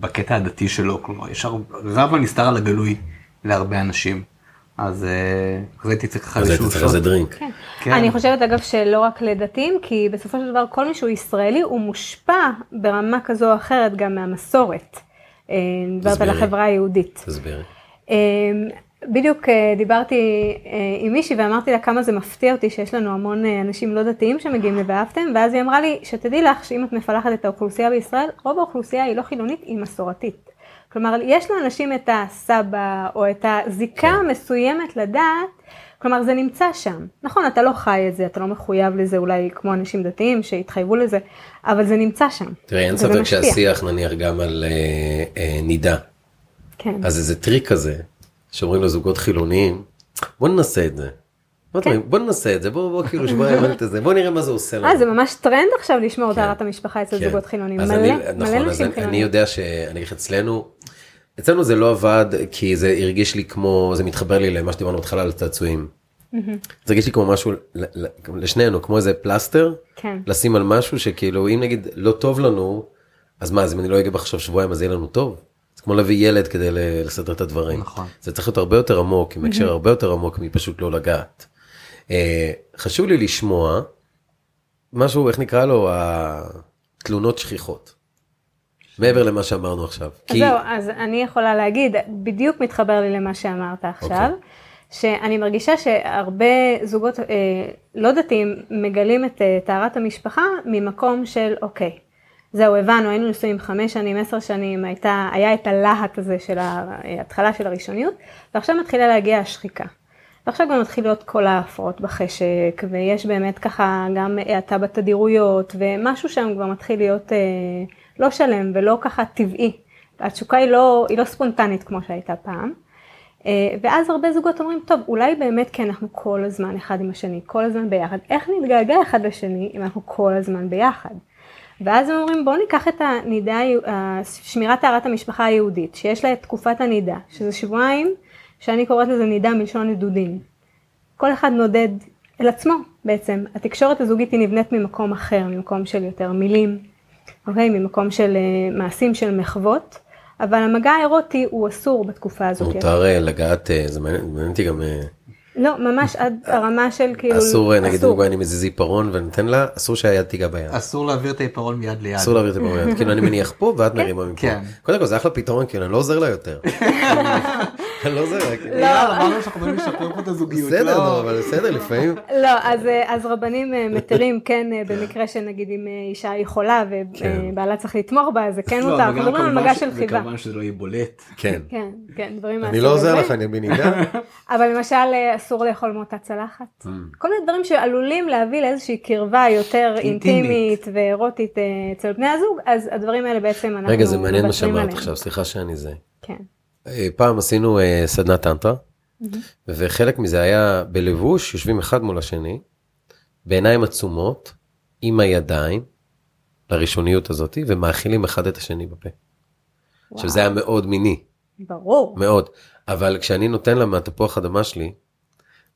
בקטע הדתי שלו, כלומר, יש רב הנסתר על הגלוי להרבה אנשים. אז זה תצטרך לך איזשהו שוב. זה דרינק. אני חושבת אגב שלא רק לדתיים, כי בסופו של דבר כל מישהו ישראלי הוא מושפע ברמה כזו או אחרת גם מהמסורת. דיברת על החברה היהודית. תסבירי. בדיוק דיברתי עם מישהי ואמרתי לה כמה זה מפתיע אותי שיש לנו המון אנשים לא דתיים שמגיעים לבאהבתם, ואז היא אמרה לי שתדעי לך שאם את מפלחת את האוכלוסייה בישראל, רוב האוכלוסייה היא לא חילונית, היא מסורתית. כלומר, יש לאנשים את הסבא או את הזיקה המסוימת לדעת, כלומר, זה נמצא שם. נכון, אתה לא חי את זה, אתה לא מחויב לזה, אולי כמו אנשים דתיים שהתחייבו לזה, אבל זה נמצא שם. תראי, אין ספק שהשיח נניח גם על אה, אה, נידה. כן. אז איזה טריק כזה, שאומרים לזוגות חילוניים, בוא ננסה את זה. כן. בוא ננסה את זה, בוא, בוא, כאילו שבא ימנת את זה, בוא נראה מה זה עושה לנו. אה, זה ממש טרנד עכשיו לשמור את הערת המשפחה אצל זוגות חילונים, מלא, מלא נשים חילונים. נכון, אז אני יודע שאני איך אצלנו, אצלנו זה לא עבד, כי זה הרגיש לי כמו, זה מתחבר לי למה שדיברנו בתחילה על צעצועים. זה הרגיש לי כמו משהו, לשנינו, כמו איזה פלסטר, לשים על משהו שכאילו, אם נגיד לא טוב לנו, אז מה, אז אם אני לא אגע בחשוב שבועיים, אז יהיה לנו טוב. כמו להביא ילד כדי לסדר את הדברים. זה צריך להיות הרבה יותר עמוק, עם הקשר הרבה יותר עמוק, מפשוט לא לגעת. חשוב לי לשמוע משהו, איך נקרא לו, התלונות שכיחות. מעבר למה שאמרנו עכשיו. אז זהו, אז אני יכולה להגיד, בדיוק מתחבר לי למה שאמרת עכשיו, שאני מרגישה שהרבה זוגות לא דתיים מגלים את טהרת המשפחה ממקום של אוקיי. זהו, הבנו, היינו נשואים חמש שנים, עשר שנים, הייתה, היה את הלהט הזה של ההתחלה של הראשוניות, ועכשיו מתחילה להגיע השחיקה. ועכשיו גם מתחילות כל ההפרעות בחשק, ויש באמת ככה גם העטה בתדירויות, ומשהו שם כבר מתחיל להיות אה, לא שלם ולא ככה טבעי. התשוקה היא לא, היא לא ספונטנית כמו שהייתה פעם. ואז הרבה זוגות אומרים, טוב, אולי באמת כי אנחנו כל הזמן אחד עם השני, כל הזמן ביחד. איך נתגעגע אחד לשני אם אנחנו כל הזמן ביחד? ואז הם אומרים, בואו ניקח את הנידה, שמירת טהרת המשפחה היהודית, שיש לה את תקופת הנידה, שזה שבועיים, שאני קוראת לזה נידה מלשון נדודים. כל אחד נודד אל עצמו בעצם. התקשורת הזוגית היא נבנית ממקום אחר, ממקום של יותר מילים, אוקיי? ממקום של uh, מעשים של מחוות, אבל המגע האירוטי הוא אסור בתקופה הזאת. מותר לגעת, זה מעניין אותי גם... לא, ממש עד הרמה של כאילו... אסור, נגיד, אני מזיז עיפרון ונתן לה, אסור שהיד תיגע ביד. אסור להעביר את העיפרון מיד ליד. אסור להעביר את העיפרון מיד, כאילו אני מניח פה ואת מרימה מפה. קודם כל, זה אחלה פתרון, כאילו אני לא עוזר לה יותר. אני לא עוזר לה, כאילו. לא, אמרנו שאנחנו באים לשפר פה את הזוגיות. בסדר, לא, אבל בסדר, לפעמים. לא, אז רבנים מתירים, כן, במקרה שנגיד אם אישה היא חולה ובעלה צריך לתמוך בה, זה כן מותר, כמובן על מגע של חיבה. וכמובן שזה לא יהיה בולט. כן, כן, דברים אסור לאכול מאותה צלחת. כל מיני דברים שעלולים להביא לאיזושהי קרבה יותר אינטימית ואירוטית אצל בני הזוג, אז הדברים האלה בעצם אנחנו... רגע, זה מעניין מה שאמרת עכשיו, סליחה שאני זה. כן. פעם עשינו סדנת טנטרה, וחלק מזה היה בלבוש, יושבים אחד מול השני, בעיניים עצומות, עם הידיים, לראשוניות הזאת, ומאכילים אחד את השני בפה. עכשיו, זה היה מאוד מיני. ברור. מאוד. אבל כשאני נותן לה מהתפוח אדמה שלי,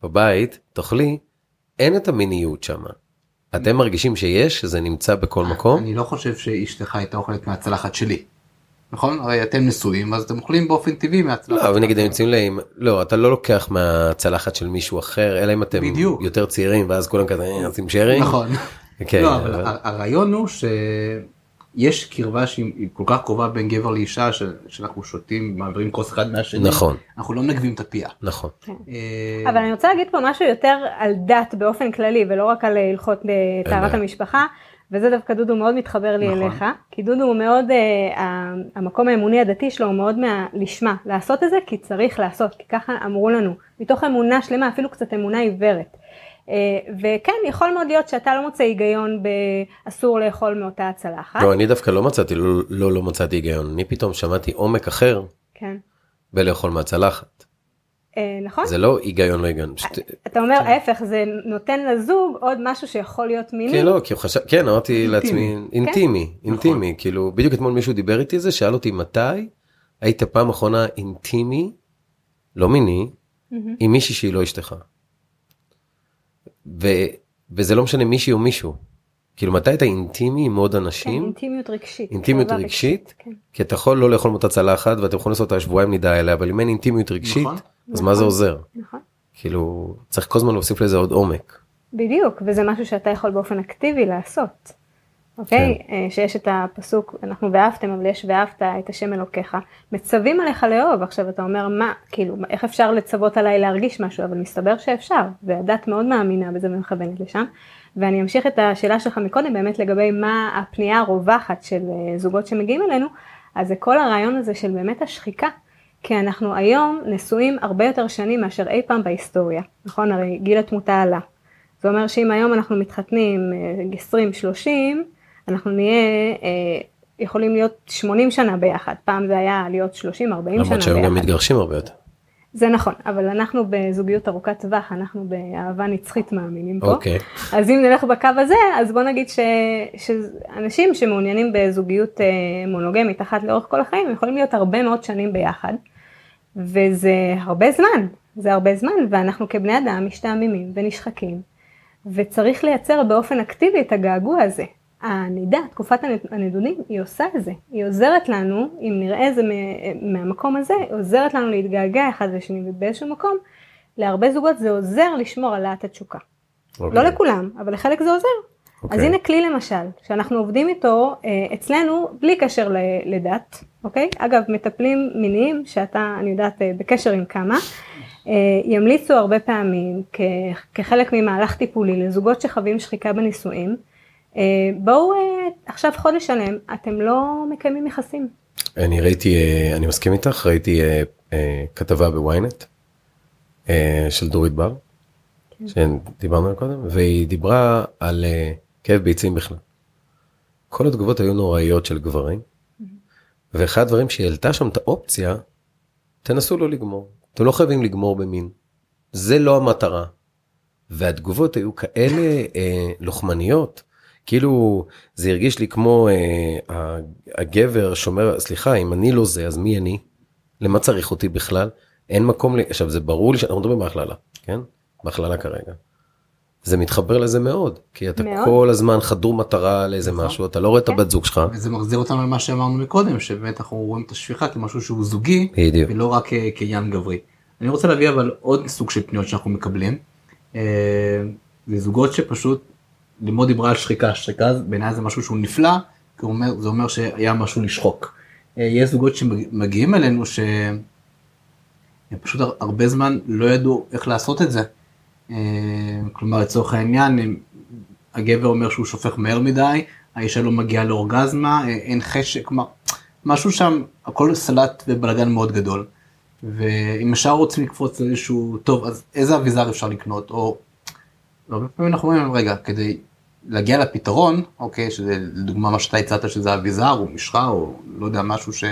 בבית, תאכלי, אין את המיניות שם. אתם מרגישים שיש, שזה נמצא בכל מקום? אני לא חושב שאשתך הייתה אוכלת מהצלחת שלי. נכון? הרי אתם נשואים, אז אתם אוכלים באופן טבעי מהצלחת. לא, אבל נגיד, הם יוצאים להם, לא, אתה לא לוקח מהצלחת של מישהו אחר, אלא אם אתם יותר צעירים, ואז כולם כזה, עושים שיירים. נכון. לא, אבל הרעיון הוא שיש קרבה שהיא כל כך קרובה בין גבר לאישה, שאנחנו שותים, מעבירים כוס אחד מהשני. נכון. אנחנו לא מנגבים את הפייה. נכון. אבל אני רוצה להגיד פה משהו יותר על דת באופן כללי, ולא רק על הלכות טהרת המשפחה. וזה דווקא דודו מאוד מתחבר לי נכון. אליך, כי דודו הוא מאוד, אה, המקום האמוני הדתי שלו הוא מאוד מהלשמה, לעשות את זה כי צריך לעשות, כי ככה אמרו לנו, מתוך אמונה שלמה, אפילו קצת אמונה עיוורת. אה, וכן, יכול מאוד להיות שאתה לא מוצא היגיון באסור לאכול מאותה הצלחת. לא, אני דווקא לא מצאתי, לא, לא, לא מצאתי היגיון, אני פתאום שמעתי עומק אחר כן. בלאכול מהצלחת. נכון? זה לא היגיון רגן. אתה אומר, ההפך, זה נותן לזוג עוד משהו שיכול להיות מיני. כן, לא, כן, אמרתי לעצמי, אינטימי, אינטימי, כאילו, בדיוק אתמול מישהו דיבר איתי זה, שאל אותי מתי היית פעם אחרונה אינטימי, לא מיני, עם מישהי שהיא לא אשתך. וזה לא משנה מישהי או מישהו. כאילו, מתי היית אינטימי עם עוד אנשים? אינטימיות רגשית. אינטימיות רגשית, כי אתה יכול לא לאכול מותה צלחת, ואתם יכולים לעשות אותה שבועיים נדע אליה, אבל אם אין אינטימיות רגשית, אז מה זה עוזר? נכון. כאילו, צריך כל זמן להוסיף לזה עוד עומק. בדיוק, וזה משהו שאתה יכול באופן אקטיבי לעשות. אוקיי? שיש את הפסוק, אנחנו ואהבתם, אבל יש ואהבת את השם אלוקיך. מצווים עליך לאהוב, עכשיו אתה אומר, מה, כאילו, איך אפשר לצוות עליי להרגיש משהו? אבל מסתבר שאפשר, והדת מאוד מאמינה בזה ומכוונת לשם. ואני אמשיך את השאלה שלך מקודם, באמת לגבי מה הפנייה הרווחת של זוגות שמגיעים אלינו, אז זה כל הרעיון הזה של באמת השחיקה, כי אנחנו היום נשואים הרבה יותר שנים מאשר אי פעם בהיסטוריה, נכון? הרי גיל התמותה עלה. זה אומר שאם היום אנחנו מתחתנים עשרים שלושים, אנחנו נהיה, יכולים להיות שמונים שנה ביחד, פעם זה היה להיות שלושים ארבעים שנה ביחד. למרות שהיום גם מתגרשים הרבה יותר. זה נכון, אבל אנחנו בזוגיות ארוכת טווח, אנחנו באהבה נצחית מאמינים פה. אוקיי. אז אם נלך בקו הזה, אז בוא נגיד שאנשים שמעוניינים בזוגיות מונוגמית אחת לאורך כל החיים, יכולים להיות הרבה מאוד שנים ביחד, וזה הרבה זמן, זה הרבה זמן, ואנחנו כבני אדם משתעממים ונשחקים, וצריך לייצר באופן אקטיבי את הגעגוע הזה. הנידה, תקופת הנדונים, היא עושה את זה. היא עוזרת לנו, אם נראה זה מהמקום הזה, היא עוזרת לנו להתגעגע אחד לשני, ובאיזשהו מקום, להרבה זוגות זה עוזר לשמור על להט התשוקה. לא לכולם, אבל לחלק זה עוזר. אז הנה כלי למשל, שאנחנו עובדים איתו אצלנו, בלי קשר לדת, אוקיי? אגב, מטפלים מיניים, שאתה, אני יודעת, בקשר עם כמה, ימליצו הרבה פעמים, כחלק ממהלך טיפולי, לזוגות שחווים שחיקה בנישואים, בואו עכשיו חודש שלם, אתם לא מקיימים יחסים. אני ראיתי, אני מסכים איתך, ראיתי כתבה בוויינט של דורית בר, שדיברנו עליה קודם, והיא דיברה על כאב ביצים בכלל. כל התגובות היו נוראיות של גברים, ואחד הדברים שהעלתה שם את האופציה, תנסו לא לגמור, אתם לא חייבים לגמור במין, זה לא המטרה. והתגובות היו כאלה לוחמניות, כאילו זה הרגיש לי כמו אה, הגבר שומר, סליחה, אם אני לא זה, אז מי אני? למה צריך אותי בכלל? אין מקום, לי, עכשיו זה ברור לי, שאנחנו מדברים בהכללה, כן? בהכללה כרגע. זה מתחבר לזה מאוד, כי אתה מאוד. כל הזמן חדור מטרה לאיזה משהו, אתה לא רואה את הבת זוג שלך. וזה מחזיר אותנו למה שאמרנו מקודם, שבאמת אנחנו רואים את השפיכה כמשהו שהוא זוגי, בדיוק. ולא רק כעניין גברי. אני רוצה להביא אבל עוד סוג של פניות שאנחנו מקבלים, אה, זה זוגות שפשוט, לימור דיברה על שחיקה, שחיקה בעיניי זה משהו שהוא נפלא, כי אומר, זה אומר שהיה משהו לשחוק. יש זוגות שמגיעים אלינו שהם פשוט הרבה זמן לא ידעו איך לעשות את זה. כלומר, לצורך העניין, הגבר אומר שהוא שופך מהר מדי, האישה לא מגיעה לאורגזמה, אין חשק, כלומר, משהו שם, הכל סלט ובלגן מאוד גדול. ואם השאר רוצים לקפוץ לאיזשהו, טוב, אז איזה אביזר אפשר לקנות, או הרבה פעמים אנחנו אומרים, רגע, כדי להגיע לפתרון, אוקיי, שזה לדוגמה מה שאתה הצעת שזה אביזר או משחה או לא יודע משהו ש,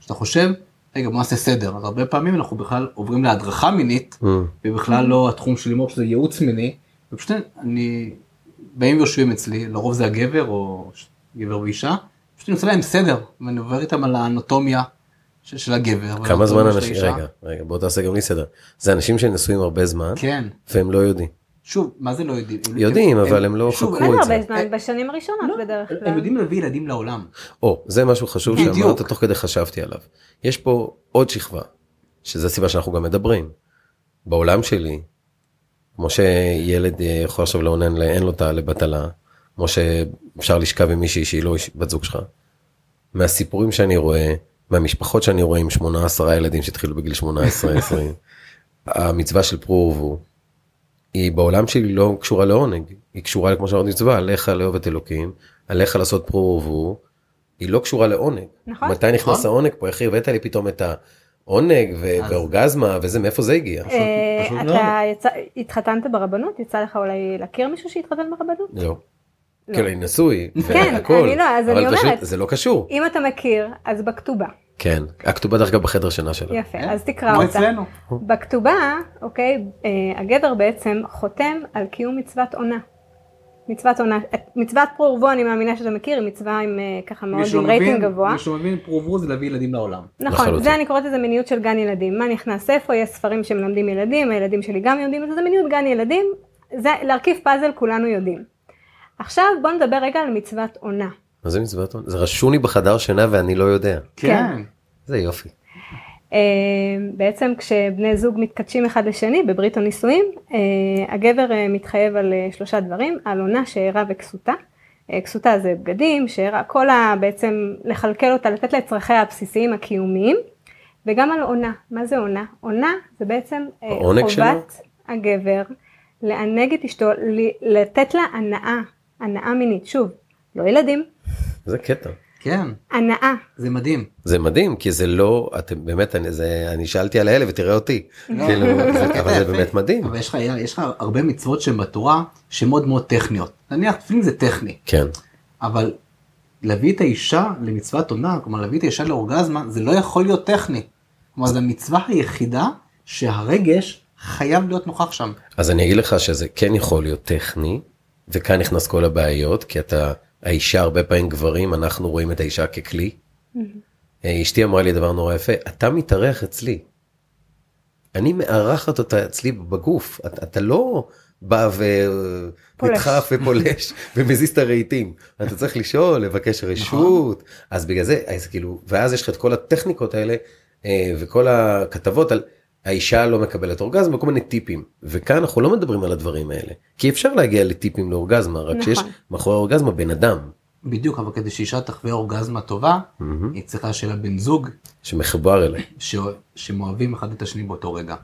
שאתה חושב, רגע, בוא נעשה סדר. אז הרבה פעמים אנחנו בכלל עוברים להדרכה מינית, mm. ובכלל לא התחום של לימור שזה ייעוץ מיני, ופשוט אני, באים ויושבים אצלי, לרוב זה הגבר או גבר ואישה, פשוט אני עושה להם סדר, ואני עובר איתם על האנטומיה, של הגבר. כמה זמן אנשים, רגע, רגע, בוא תעשה גם לי סדר. זה אנשים שנשואים הרבה זמן, והם לא יודעים. שוב, מה זה לא יודעים? יודעים, אבל הם לא חקרו את זה. שוב, אין הרבה זמן, בשנים הראשונות בדרך כלל. הם יודעים להביא ילדים לעולם. או, זה משהו חשוב שאמרת, תוך כדי חשבתי עליו. יש פה עוד שכבה, שזו הסיבה שאנחנו גם מדברים. בעולם שלי, כמו שילד יכול עכשיו לעונן, אין לו תא לבטלה, כמו שאפשר לשכב עם מישהי שהיא לא בת זוג שלך. מהסיפורים שאני רואה, מהמשפחות שאני רואה עם שמונה עשרה ילדים שהתחילו בגיל שמונה עשרה, עשרים, המצווה של פרו ורבו, היא בעולם שלי לא קשורה לעונג, היא קשורה, כמו שאמרתי, מצווה, עליך לאהוב את אלוקים, עליך לעשות פרו ורבו, היא לא קשורה לעונג. נכון. מתי נכנס העונג פה? איך הבאת לי פתאום את העונג ואורגזמה, וזה מאיפה זה הגיע? אתה התחתנת ברבנות? יצא לך אולי להכיר מישהו שהתחתן ברבנות? לא. כאילו, היא נשוי, והכל, אבל פשוט זה לא קשור. אם אתה מכיר, אז בכתובה. כן, הכתובה דרך כלל בחדר שינה שלה. יפה, אז תקרא אותה. בכתובה, אוקיי, הגבר בעצם חותם על קיום מצוות עונה. מצוות עונה, מצוות פרו ורבו, אני מאמינה שאתה מכיר, היא מצווה עם ככה מאוד רייטינג גבוה. מי שמבין, פרו ורבו זה להביא ילדים לעולם. נכון, זה אני קוראת לזה מיניות של גן ילדים. מה נכנס איפה, יש ספרים שמלמדים ילדים, הילדים שלי גם יודעים, זה מיניות גן ילדים, זה להרכיב פאזל כולנו יודעים. עכשיו בוא נדבר רגע על מצוות עונה. מה זה מצוות עונה? זה רשוני בחדר שינה ואני לא יודע. כן. זה יופי. בעצם כשבני זוג מתקדשים אחד לשני בברית הנישואים, הגבר מתחייב על שלושה דברים, על עונה, שערה וכסותה. כסותה זה בגדים, שערה, כל ה... בעצם לחלקל אותה, לתת לה את צרכיה הבסיסיים הקיומיים, וגם על עונה. מה זה עונה? עונה זה בעצם חובת הגבר, לענג את אשתו, לתת לה הנאה. הנאה מינית, שוב, לא ילדים. זה קטע. כן. הנאה. זה מדהים. זה מדהים, כי זה לא, אתם באמת, אני, זה, אני שאלתי על האלה ותראה אותי. כאילו, זה, אבל זה באמת מדהים. אבל יש לך, יש לך הרבה מצוות שהן בתורה, שהן מאוד מאוד טכניות. נניח, תפילין זה טכני. כן. אבל להביא את האישה למצוות עונה, כלומר להביא את האישה לאורגזמה, זה לא יכול להיות טכני. כלומר, זו המצווה היחידה שהרגש חייב להיות נוכח שם. אז אני אגיד לך שזה כן יכול להיות טכני, וכאן נכנס כל הבעיות, כי אתה, האישה, הרבה פעמים גברים, אנחנו רואים את האישה ככלי. אשתי אמרה לי דבר נורא יפה, אתה מתארח אצלי. אני מארחת אותה אצלי בגוף. אתה לא בא ומתחף ופולש ומזיז את הרהיטים. אתה צריך לשאול, לבקש רשות. אז בגלל זה, ואז יש לך את כל הטכניקות האלה, וכל הכתבות על... האישה לא מקבלת אורגזמה, כל מיני טיפים. וכאן אנחנו לא מדברים על הדברים האלה. כי אפשר להגיע לטיפים לאורגזמה, רק שיש מאחורי אורגזמה בן אדם. בדיוק, אבל כדי שאישה תחווה אורגזמה טובה, היא צריכה שלה בן זוג. שמחבר אליה. שמואבים אחד את השני באותו רגע.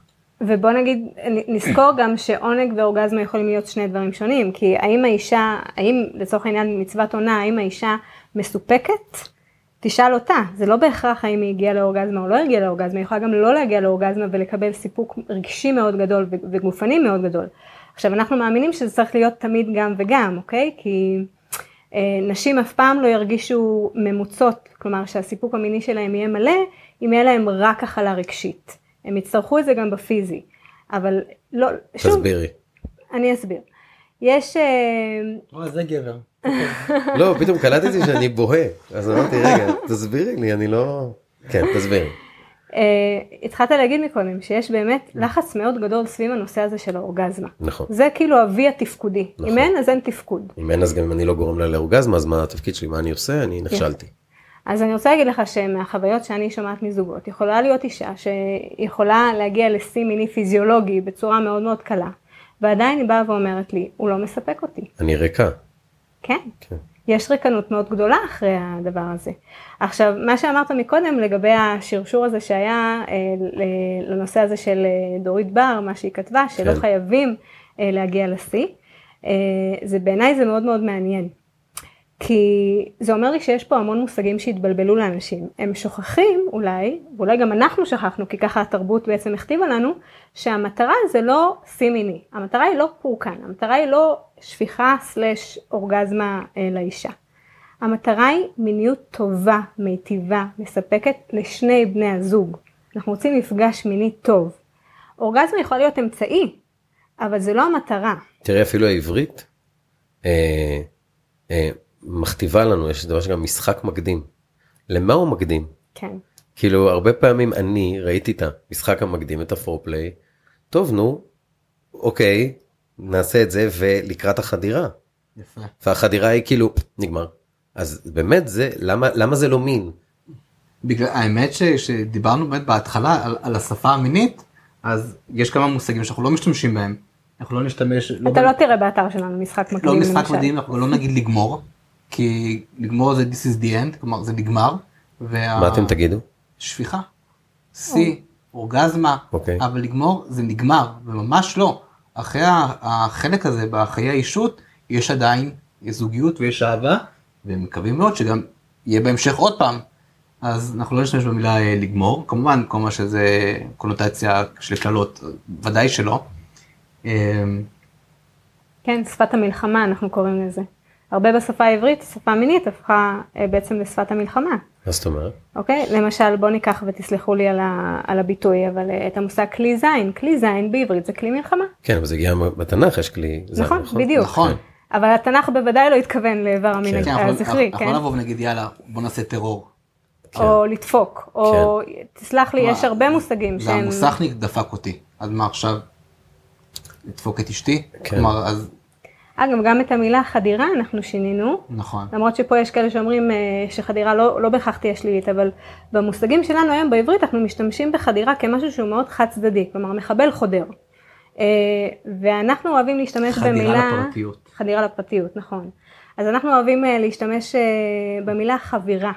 ובוא נגיד, נזכור גם שעונג ואורגזמה יכולים להיות שני דברים שונים. כי האם האישה, האם לצורך העניין מצוות עונה, האם האישה מסופקת? תשאל אותה, זה לא בהכרח האם היא הגיעה לאורגזמה או לא הגיעה לאורגזמה, היא יכולה גם לא להגיע לאורגזמה ולקבל סיפוק רגשי מאוד גדול וגופני מאוד גדול. עכשיו, אנחנו מאמינים שזה צריך להיות תמיד גם וגם, אוקיי? כי אה, נשים אף פעם לא ירגישו ממוצות, כלומר שהסיפוק המיני שלהם יהיה מלא, אם יהיה להם רק החלה רגשית. הם יצטרכו את זה גם בפיזי, אבל לא... שוב, תסבירי. אני אסביר. יש... אה, זה גבר. לא, פתאום קלטתי שאני בוהה, אז אמרתי, רגע, תסבירי לי, אני לא... כן, תסבירי. התחלת להגיד מקודם שיש באמת לחץ מאוד גדול סביב הנושא הזה של האורגזמה. נכון. זה כאילו אבי התפקודי. אם אין, אז אין תפקוד. אם אין, אז גם אם אני לא גורם לה לאורגזמה, אז מה התפקיד שלי, מה אני עושה? אני נכשלתי. אז אני רוצה להגיד לך שמהחוויות שאני שומעת מזוגות, יכולה להיות אישה שיכולה להגיע לשיא מיני פיזיולוגי בצורה מאוד מאוד קלה, ועדיין היא באה ואומרת לי, הוא לא מספק אותי. אני ריקה. כן. כן, יש ריקנות מאוד גדולה אחרי הדבר הזה. עכשיו, מה שאמרת מקודם לגבי השרשור הזה שהיה אה, לנושא הזה של דורית בר, מה שהיא כתבה, שלא כן. חייבים אה, להגיע לשיא, אה, זה בעיניי זה מאוד מאוד מעניין. כי זה אומר לי שיש פה המון מושגים שהתבלבלו לאנשים. הם שוכחים אולי, ואולי גם אנחנו שכחנו, כי ככה התרבות בעצם הכתיבה לנו, שהמטרה זה לא סימיני, המטרה היא לא פורקן, המטרה היא לא שפיכה סלש אורגזמה לאישה. המטרה היא מיניות טובה, מיטיבה, מספקת לשני בני הזוג. אנחנו רוצים מפגש מיני טוב. אורגזמה יכול להיות אמצעי, אבל זה לא המטרה. תראה אפילו העברית, אה, אה, מכתיבה לנו, יש דבר שגם משחק מקדים. למה הוא מקדים? כן. כאילו, הרבה פעמים אני ראיתי את המשחק המקדים, את הפורפליי, טוב, נו, אוקיי, נעשה את זה, ולקראת החדירה. יפה. והחדירה היא כאילו, נגמר. אז באמת זה, למה, למה זה לא מין? בגלל, האמת ש, שדיברנו באמת בהתחלה על, על השפה המינית, אז יש כמה מושגים שאנחנו לא משתמשים בהם. אנחנו לא נשתמש... אתה לא, בא... לא תראה באתר שלנו משחק מקדים. לא משחק מקדים, אנחנו לא נגיד לגמור, כי לגמור זה this is the end, כלומר זה נגמר. וה... מה אתם תגידו? שפיכה, סי, oh. אורגזמה, okay. אבל לגמור זה נגמר, וממש לא. אחרי החלק הזה, בחיי האישות, יש עדיין זוגיות ויש אהבה, והם מקווים מאוד שגם יהיה בהמשך עוד פעם. אז אנחנו לא נשתמש במילה לגמור, כמובן, כל מה שזה קונוטציה של קללות, ודאי שלא. כן, שפת המלחמה אנחנו קוראים לזה. הרבה בשפה העברית, שפה מינית הפכה בעצם לשפת המלחמה. מה זאת אומרת? אוקיי, למשל בוא ניקח ותסלחו לי על הביטוי, אבל את המושג כלי זין, כלי זין בעברית זה כלי מלחמה. כן, אבל זה הגיע בתנ"ך, יש כלי זין, נכון? נכון, בדיוק. נכון. אבל התנ"ך בוודאי לא התכוון לאיבר המין הזכרי, כן? אנחנו נבוא ונגיד יאללה, בוא נעשה טרור. או לדפוק, או תסלח לי, יש הרבה מושגים שהם... המוסכניק דפק אותי, אז מה עכשיו? לדפוק את אשתי? כלומר, אז... אגב, גם את המילה חדירה אנחנו שינינו. נכון. למרות שפה יש כאלה שאומרים שחדירה לא, לא בהכרח תהיה שלילית, אבל במושגים שלנו היום בעברית אנחנו משתמשים בחדירה כמשהו שהוא מאוד חד צדדי, כלומר מחבל חודר. ואנחנו אוהבים להשתמש חדירה במילה... חדירה לפרטיות. חדירה לפרטיות, נכון. אז אנחנו אוהבים להשתמש במילה חבירה.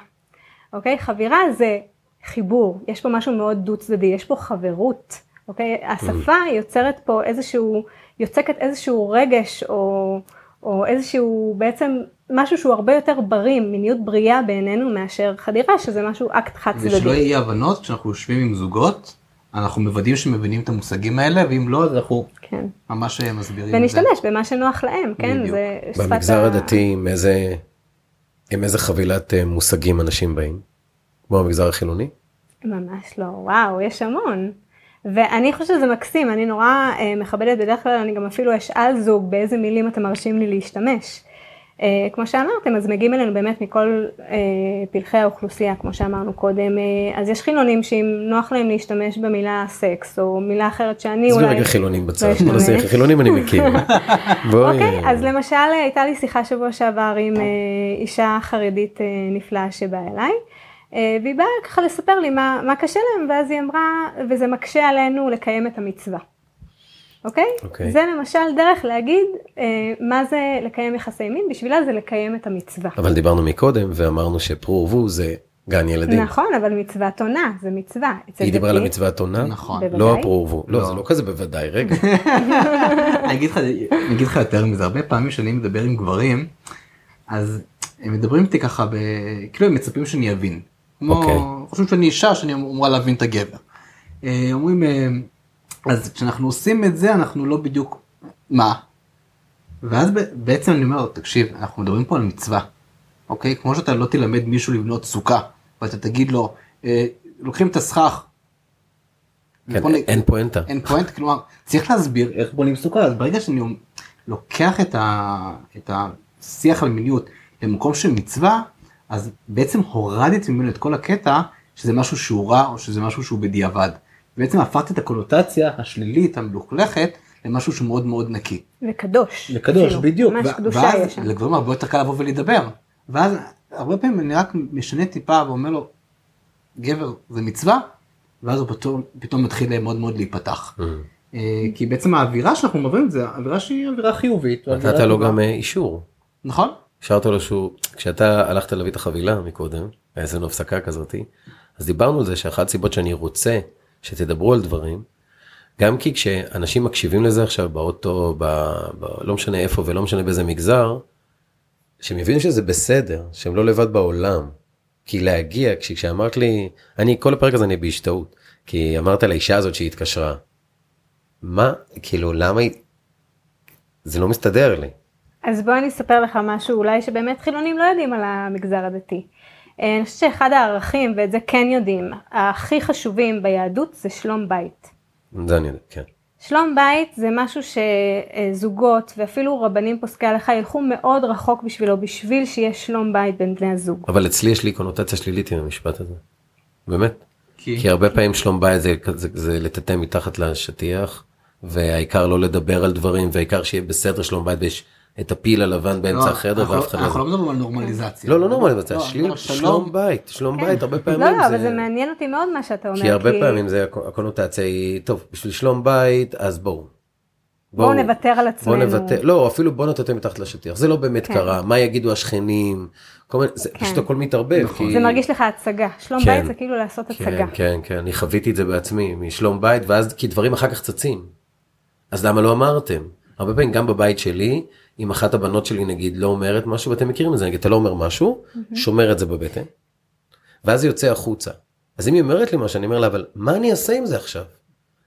אוקיי? חבירה זה חיבור, יש פה משהו מאוד דו צדדי, יש פה חברות. אוקיי? השפה יוצרת פה איזשהו... יוצקת איזשהו רגש, או, או איזשהו בעצם משהו שהוא הרבה יותר בריא, מיניות בריאה בעינינו מאשר חדירה, שזה משהו אקט חד צדדי. ושלא יהיה הבנות, כשאנחנו יושבים עם זוגות, אנחנו מוודאים שמבינים את המושגים האלה, ואם לא, אז אנחנו כן. ממש מסבירים ונשתמש את זה. ונשתמש במה שנוח להם, כן? זה במגזר ה... הדתי, עם איזה, עם איזה חבילת מושגים אנשים באים? כמו המגזר החילוני? ממש לא, וואו, יש המון. ואני חושבת שזה מקסים, אני נורא מכבדת, בדרך כלל אני גם אפילו אשאל זוג באיזה מילים אתם מרשים לי להשתמש. כמו שאמרתם, אז מגיעים אלינו באמת מכל פלחי האוכלוסייה, כמו שאמרנו קודם, אז יש חילונים שאם נוח להם להשתמש במילה סקס, או מילה אחרת שאני אולי... אז ברגע חילונים בצד, מה נעשה? חילונים אני מכיר. אוקיי, אז למשל הייתה לי שיחה שבוע שעבר עם אישה חרדית נפלאה שבאה אליי, והיא באה ככה לספר לי מה, מה קשה להם, ואז היא אמרה, וזה מקשה עלינו לקיים את המצווה. אוקיי? אוקיי. זה למשל דרך להגיד מה זה לקיים יחסי מין, בשבילה זה לקיים את המצווה. אבל דיברנו מקודם ואמרנו שפרו ורבו זה גן ילדים. נכון, אבל מצווה תונה, זה מצווה. היא דיברה על המצווה תונה? נכון. בוודאי? לא הפרו ורבו. לא, זה לא כזה בוודאי, רגע. אני אגיד לך יותר מזה, הרבה פעמים שאני מדבר עם גברים, אז הם מדברים איתי ככה, כאילו הם מצפים שאני אבין. כמו, חושבים שאני אישה, שאני אמורה להבין את הגבר. אומרים, אז כשאנחנו עושים את זה, אנחנו לא בדיוק, מה? ואז בעצם אני אומר, תקשיב, אנחנו מדברים פה על מצווה, אוקיי? כמו שאתה לא תלמד מישהו לבנות סוכה, ואתה תגיד לו, לוקחים את הסכך. אין פואנטה. אין פואנטה, כלומר, צריך להסביר איך בונים סוכה, אז ברגע שאני לוקח את השיח על מיניות למקום של מצווה, אז בעצם הורדתי ממנו את כל הקטע, שזה משהו שהוא רע, או שזה משהו שהוא בדיעבד. בעצם הפכתי את הקונוטציה השלילית, המלוכלכת, למשהו שהוא מאוד מאוד נקי. לקדוש. לקדוש, בדיוק. ממש קדושה יש. ואז לגברים הרבה יותר קל לבוא ולהידבר. ואז הרבה פעמים אני רק משנה טיפה ואומר לו, גבר זה מצווה, ואז הוא פתאום, פתאום מתחיל מאוד מאוד להיפתח. כי בעצם האווירה שאנחנו מעבירים את זה, האווירה שהיא אווירה חיובית. נתת לו גם אישור. נכון. שרת לו שהוא, כשאתה הלכת להביא את החבילה מקודם, ועשינו הפסקה כזאת, אז דיברנו על זה שאחת סיבות שאני רוצה שתדברו על דברים, גם כי כשאנשים מקשיבים לזה עכשיו באוטו, ב, ב, לא משנה איפה ולא משנה באיזה מגזר, שהם יבינו שזה בסדר, שהם לא לבד בעולם, כי להגיע, כשאמרת לי, אני, כל הפרק הזה אני בהשתאות, כי אמרת לאישה הזאת שהיא התקשרה, מה, כאילו, למה היא, זה לא מסתדר לי. אז בוא אני אספר לך משהו, אולי שבאמת חילונים לא יודעים על המגזר הדתי. אני חושבת שאחד הערכים, ואת זה כן יודעים, הכי חשובים ביהדות זה שלום בית. זה אני יודע, כן. שלום בית זה משהו שזוגות ואפילו רבנים פוסקי הלכה ילכו מאוד רחוק בשבילו, בשביל שיהיה שלום בית בין בני הזוג. אבל אצלי יש לי קונוטציה שלילית עם המשפט הזה. באמת? כי, כי הרבה פעמים שלום בית זה, זה, זה לטטם מתחת לשטיח, והעיקר לא לדבר על דברים, והעיקר שיהיה בסדר שלום בית, ויש את הפיל הלבן באמצע החדר, ואף אחד... אנחנו לא מדברים על נורמליזציה. לא, לא נורמליזציה, שלום בית, שלום בית, הרבה פעמים זה... לא, אבל זה מעניין אותי מאוד מה שאתה אומר, כי... כי הרבה פעמים זה הקונוטציה היא, טוב, בשביל שלום בית, אז בואו. בואו נוותר על עצמנו. בואו נוותר, לא, אפילו בואו נטטם מתחת לשטיח, זה לא באמת קרה, מה יגידו השכנים, זה פשוט הכל מתערבב. זה מרגיש לך הצגה, שלום בית זה כאילו לעשות הצגה. כן, כן, אני חוויתי את זה בעצמי, משלום בית, ואז כי דברים אחר כך צצים. אז למה לא אמרתם? הרבה פעמים גם בבית שלי, אם אחת הבנות שלי נגיד לא אומרת משהו, ואתם מכירים את זה, נגיד אתה לא אומר משהו, שומר את זה בבטן, ואז זה יוצא החוצה. אז אם היא אומרת לי משהו, אני אומר לה, אבל מה אני אעשה עם זה עכשיו?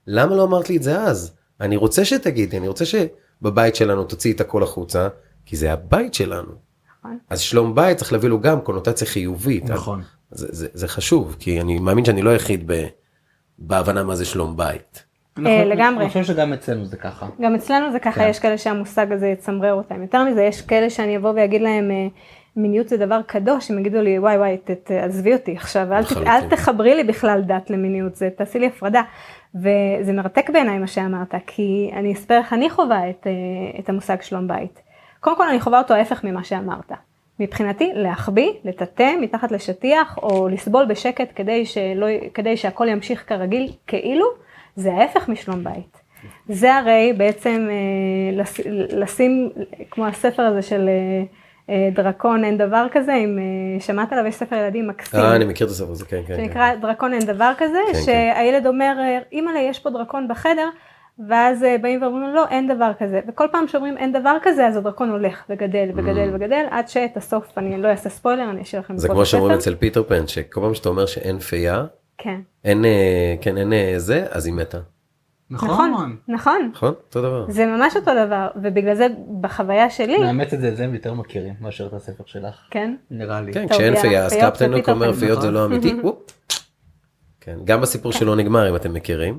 למה לא אמרת לי את זה אז? אני רוצה שתגידי, אני רוצה שבבית שלנו תוציא את הכל החוצה, כי זה הבית שלנו. אז שלום בית צריך להביא לו גם קונוטציה חיובית. נכון. זה, זה, זה חשוב, כי אני מאמין שאני לא היחיד בהבנה מה זה שלום בית. לגמרי. אני חושב שגם אצלנו זה ככה. גם אצלנו זה ככה, יש כאלה שהמושג הזה יצמרר אותם. יותר מזה, יש כאלה שאני אבוא ואגיד להם, מיניות זה דבר קדוש, הם יגידו לי, וואי וואי, תעזבי אותי עכשיו, אל תחברי לי בכלל דת למיניות, זה תעשי לי הפרדה. וזה מרתק בעיניי מה שאמרת, כי אני אספר איך אני חובה את המושג שלום בית. קודם כל אני חובה אותו ההפך ממה שאמרת. מבחינתי, להחביא, לטטם מתחת לשטיח, או לסבול בשקט כדי שהכל ימשיך כרגיל, כאילו זה ההפך משלום בית. זה הרי בעצם אה, לש, לשים, כמו הספר הזה של אה, דרקון אין דבר כזה, אם אה, שמעת עליו, יש ספר ילדים מקסים. אה, אני מכיר את הספר הזה, כן, כן. שנקרא כן. דרקון אין דבר כזה, כן, שהילד כן. אומר, אמא לי, יש פה דרקון בחדר, ואז באים ואומרים, לא, אין דבר כזה. וכל פעם שאומרים, אין דבר כזה, אז הדרקון הולך וגדל וגדל mm. וגדל, עד שאת הסוף, אני לא אעשה ספוילר, אני אשאיר לכם. זה כמו שאומרים אצל פיטר פן, שכל פעם שאתה אומר שאין פייה, כן. אין, כן, אין זה, אז היא מתה. נכון. נכון. נכון, אותו דבר. זה ממש אותו דבר, ובגלל זה בחוויה שלי... נאמץ את זה, זה הם יותר מכירים, מאשר את הספר שלך. כן? נראה לי. כן, כשאין פייה, אז קפטן נוק אומר, פיות זה לא אמיתי. גם בסיפור שלא נגמר, אם אתם מכירים,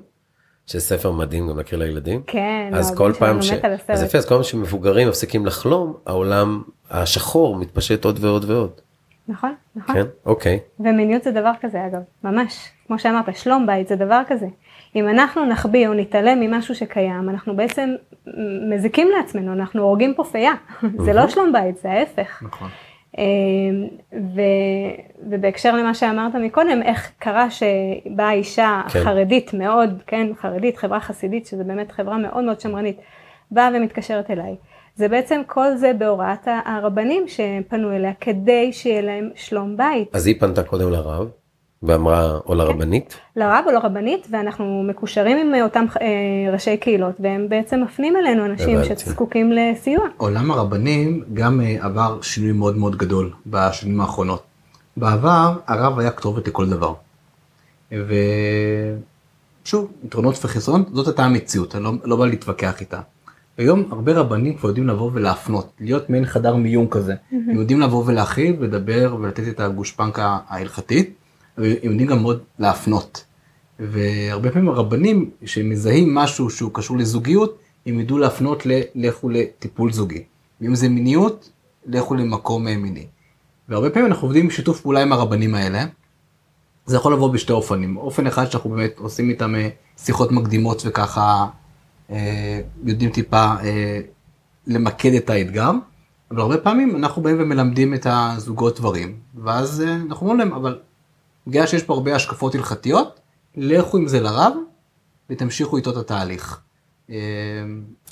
שספר מדהים גם להכיר לילדים. כן. אז כל פעם ש... אז יפה, אז כל פעם שמבוגרים מפסיקים לחלום, העולם השחור מתפשט עוד ועוד ועוד. נכון, נכון. כן, אוקיי. ומיניות זה דבר כזה, אגב, ממש. כמו שאמרת, שלום בית זה דבר כזה. אם אנחנו נחביא או נתעלם ממשהו שקיים, אנחנו בעצם מזיקים לעצמנו, אנחנו הורגים פה פייה. זה לא שלום בית, זה ההפך. נכון. ובהקשר למה שאמרת מקודם, איך קרה שבאה אישה חרדית מאוד, כן, חרדית, חברה חסידית, שזה באמת חברה מאוד מאוד שמרנית, באה ומתקשרת אליי. זה בעצם כל זה בהוראת הרבנים שהם פנו אליה, כדי שיהיה להם שלום בית. אז היא פנתה קודם לרב, ואמרה, או לרבנית? לרב או לרבנית, ואנחנו מקושרים עם אותם ראשי קהילות, והם בעצם מפנים אלינו אנשים שזקוקים לסיוע. עולם הרבנים גם עבר שינוי מאוד מאוד גדול בשנים האחרונות. בעבר הרב היה כתובת לכל דבר. ושוב, יתרונות וחסרון, זאת הייתה המציאות, אני לא, לא בא להתווכח איתה. היום הרבה רבנים כבר יודעים לבוא ולהפנות, להיות מעין חדר מיון כזה. הם יודעים לבוא ולהכיל, לדבר ולתת את הגושפנקה ההלכתית, והם יודעים גם מאוד להפנות. והרבה פעמים הרבנים שמזהים משהו שהוא קשור לזוגיות, הם ידעו להפנות ללכו לטיפול זוגי. ואם זה מיניות, לכו למקום מיני. והרבה פעמים אנחנו עובדים בשיתוף פעולה עם הרבנים האלה. זה יכול לבוא בשתי אופנים. אופן אחד שאנחנו באמת עושים איתם שיחות מקדימות וככה... יודעים טיפה למקד את האתגר, אבל הרבה פעמים אנחנו באים ומלמדים את הזוגות דברים, ואז אנחנו אומרים להם, אבל בגלל שיש פה הרבה השקפות הלכתיות, לכו עם זה לרב, ותמשיכו איתו את התהליך.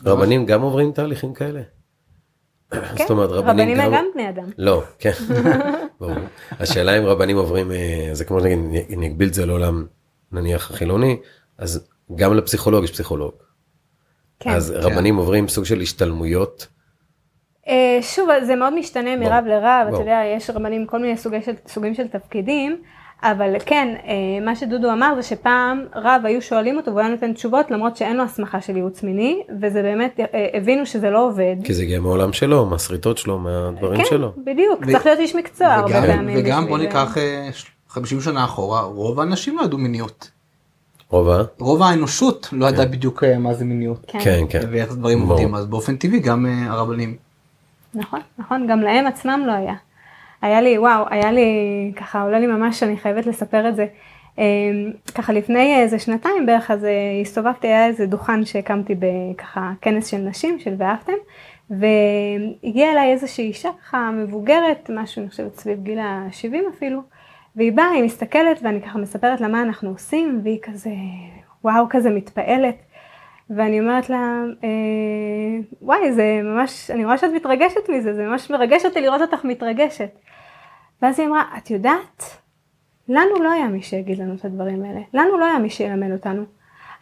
רבנים גם עוברים תהליכים כאלה? כן, רבנים הם גם בני אדם. לא, כן. השאלה אם רבנים עוברים, זה כמו שנגיד, אני אגביל את זה לעולם נניח החילוני, אז גם לפסיכולוג יש פסיכולוג. כן. אז רבנים כן. עוברים סוג של השתלמויות? שוב, זה מאוד משתנה מרב בוא. לרב, בוא. אתה יודע, יש רבנים כל מיני סוגי של, סוגים של תפקידים, אבל כן, מה שדודו אמר זה שפעם רב היו שואלים אותו והוא היה נותן תשובות, למרות שאין לו הסמכה של ייעוץ מיני, וזה באמת, הבינו שזה לא עובד. כי זה גם העולם שלו, מהסריטות שלו, מהדברים כן, שלו. כן, בדיוק, ו... צריך להיות איש מקצוע. וגם, וגם, וגם בוא ניקח חמישים שנה אחורה, רוב האנשים לא ידעו מיניות. רובה. רוב האנושות לא ידעה בדיוק מה זה מיניות. כן, כן. ואיך דברים עובדים, אז באופן טבעי גם הרבנים. נכון, נכון, גם להם עצמם לא היה. היה לי, וואו, היה לי, ככה, עולה לי ממש, אני חייבת לספר את זה, ככה לפני איזה שנתיים בערך, אז הסתובבתי, היה איזה דוכן שהקמתי בככה כנס של נשים, של ואהבתם, והגיעה אליי איזושהי אישה ככה מבוגרת, משהו אני חושבת סביב גיל ה-שבעים אפילו, והיא באה, היא מסתכלת ואני ככה מספרת לה מה אנחנו עושים, והיא כזה וואו כזה מתפעלת, ואני אומרת לה, וואי זה ממש, אני רואה שאת מתרגשת מזה, זה ממש מרגש אותי לראות אותך מתרגשת. ואז היא אמרה, את יודעת? לנו לא היה מי שיגיד לנו את הדברים האלה, לנו לא היה מי שילמד אותנו,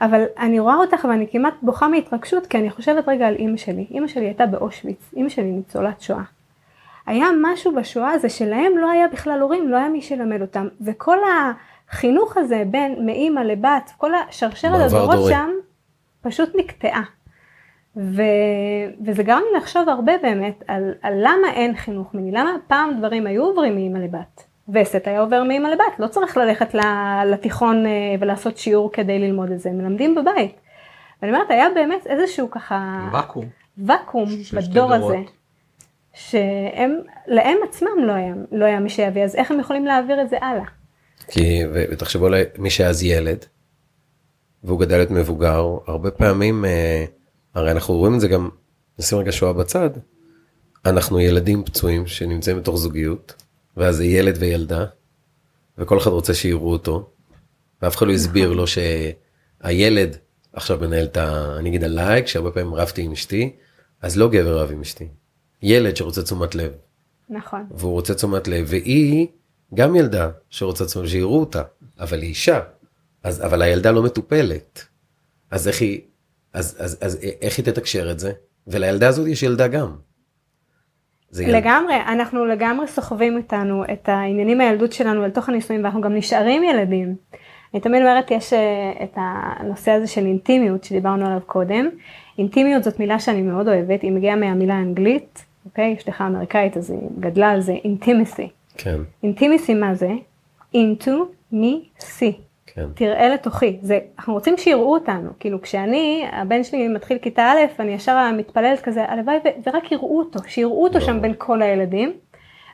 אבל אני רואה אותך ואני כמעט בוכה מהתרגשות, כי אני חושבת רגע על אמא שלי, אמא שלי הייתה באושוויץ, אמא שלי ניצולת שואה. היה משהו בשואה הזה שלהם לא היה בכלל הורים, לא היה מי שילמד אותם, וכל החינוך הזה בין מאמא לבת, כל השרשרת הדורות שם, פשוט נקטעה. ו... וזה גרם לי לחשוב הרבה באמת על, על למה אין חינוך מיני, למה פעם דברים היו עוברים מאמא לבת. וסט היה עובר מאמא לבת, לא צריך ללכת לתיכון ולעשות שיעור כדי ללמוד את זה, מלמדים בבית. ואני אומרת, היה באמת איזשהו ככה... וקום. וקום בדור הזה, שלהם עצמם לא היה, לא היה מי שיביא, אז איך הם יכולים להעביר את זה הלאה? כי, ותחשבו עליי, מי שאז ילד, והוא גדל להיות מבוגר, הרבה פעמים, הרי אנחנו רואים את זה גם, נשים רגע שואה בצד, אנחנו ילדים פצועים שנמצאים בתוך זוגיות, ואז זה ילד וילדה, וכל אחד רוצה שיראו אותו, ואף אחד לא הסביר לו שהילד עכשיו מנהל את ה... אני אגיד עליי, כשהרבה פעמים רבתי עם אשתי, אז לא גבר רב עם אשתי. ילד שרוצה תשומת לב. נכון. והוא רוצה תשומת לב, והיא גם ילדה שרוצה תשומת לב, שיראו אותה, אבל היא אישה. אז, אבל הילדה לא מטופלת. אז איך היא, אז, אז, אז איך היא תתקשר את זה? ולילדה הזאת יש ילדה גם. לגמרי, אנחנו לגמרי סוחבים איתנו את העניינים הילדות שלנו אל תוך הנישואים, ואנחנו גם נשארים ילדים. אני תמיד אומרת, יש את הנושא הזה של אינטימיות שדיברנו עליו קודם. אינטימיות זאת מילה שאני מאוד אוהבת, היא מגיעה מהמילה האנגלית, אוקיי? יש לך אמריקאית, אז היא גדלה על זה, אינטימסי. כן. אינטימסי מה זה? into me see. כן. תראה לתוכי. זה, אנחנו רוצים שיראו אותנו. כאילו, כשאני, הבן שלי מתחיל כיתה א', אני ישר מתפללת כזה, הלוואי, ורק יראו אותו, שיראו אותו שם בין כל הילדים.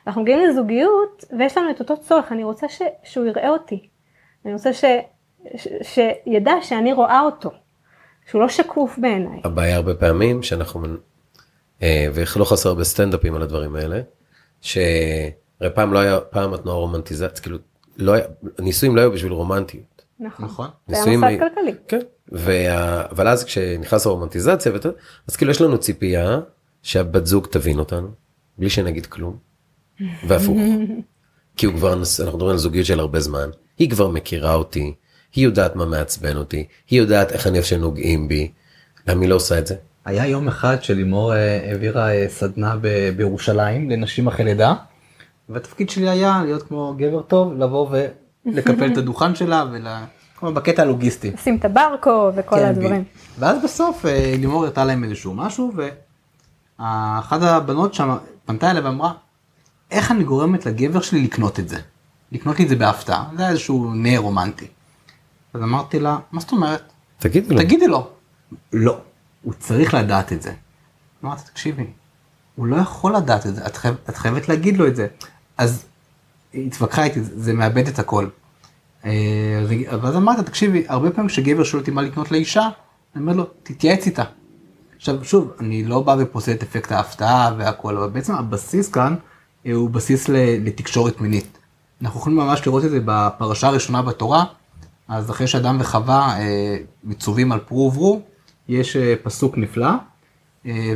אנחנו מגיעים לזוגיות, ויש לנו את אותו צורך. אני רוצה ש, שהוא יראה אותי. אני רוצה ש, ש, שידע שאני רואה אותו. שהוא לא שקוף בעיניי. הבעיה הרבה פעמים שאנחנו, ולא חסר בסטנדאפים על הדברים האלה, שפעם לא היה, פעם התנועה רומנטיזציה, כאילו, לא היה, ניסויים לא היו בשביל רומנטיות. נכון. ניסויים... זה היה מוסד כלכלי. כן. וה... אבל אז כשנכנס הרומנטיזציה, ות... אז כאילו יש לנו ציפייה שהבת זוג תבין אותנו, בלי שנגיד כלום, והפוך. כי הוא כבר, אנחנו מדברים על זוגיות של הרבה זמן, היא כבר מכירה אותי, היא יודעת מה מעצבן אותי, היא יודעת איך אני אוהב שנוגעים בי, למה היא לא עושה את זה? היה יום אחד שלימור העבירה סדנה ב... בירושלים לנשים אחרי לידה, והתפקיד שלי היה להיות כמו גבר טוב, לבוא ולקפל את הדוכן שלה, וכמו בקטע הלוגיסטי. לשים את הברקו וכל הדברים. ואז בסוף לימור הרתה להם איזשהו משהו, ואחת הבנות שם פנתה אליה ואמרה, איך אני גורמת לגבר שלי לקנות את זה? לקנות לי את זה בהפתעה, זה היה איזשהו נאה רומנטי. אז אמרתי לה, מה זאת אומרת? תגידי לו. תגידי לו. לא, הוא צריך לדעת את זה. אמרתי, תקשיבי, הוא לא יכול לדעת את זה, את חייבת להגיד לו את זה. אז היא התווכחה איתי, זה מאבד את הכל. ואז אמרת, תקשיבי, הרבה פעמים כשגבר שואל אותי מה לקנות לאישה, אני אומר לו, תתייעץ איתה. עכשיו, שוב, אני לא בא ופוסל את אפקט ההפתעה והכל, אבל בעצם הבסיס כאן הוא בסיס לתקשורת מינית. אנחנו יכולים ממש לראות את זה בפרשה הראשונה בתורה, אז אחרי שאדם וחווה מצווים על פרו ורבו, יש פסוק נפלא,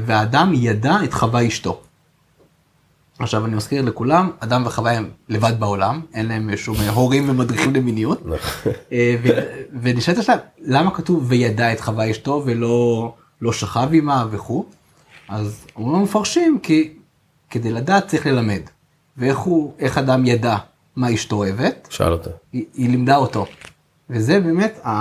והאדם ידע את חווה אשתו. עכשיו אני מזכיר לכולם, אדם וחווה הם לבד בעולם, אין להם שום הורים ומדריכים למיניות, ונשאלת השאלה, למה כתוב וידע את חווה אשתו ולא לא שכב עמה וכו'? אז אומרים מפרשים, כי כדי לדעת צריך ללמד. ואיך הוא, איך אדם ידע מה אשתו אוהבת? שאל אותה. היא, היא לימדה אותו. וזה באמת, ה,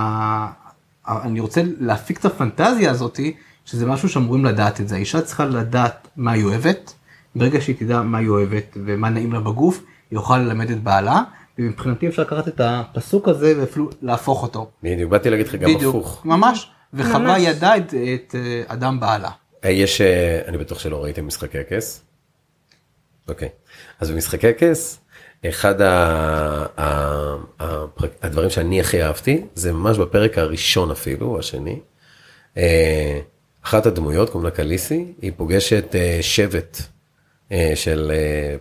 ה, אני רוצה להפיק את הפנטזיה הזאת, שזה משהו שאמורים לדעת את זה. האישה צריכה לדעת מה היא אוהבת, ברגע שהיא תדע מה היא אוהבת ומה נעים לה בגוף, היא יוכל ללמד את בעלה, ומבחינתי אפשר לקחת את הפסוק הזה ואפילו להפוך אותו. בדיוק, באתי להגיד לך גם הפוך. ממש, וחווה ידע את, את אדם בעלה. יש, אני בטוח שלא ראיתם משחקי הכס. אוקיי, אז במשחקי הכס, אחד הדברים שאני הכי אהבתי, זה ממש בפרק הראשון אפילו, השני, אחת הדמויות, קוראים לה קליסי, היא פוגשת שבט של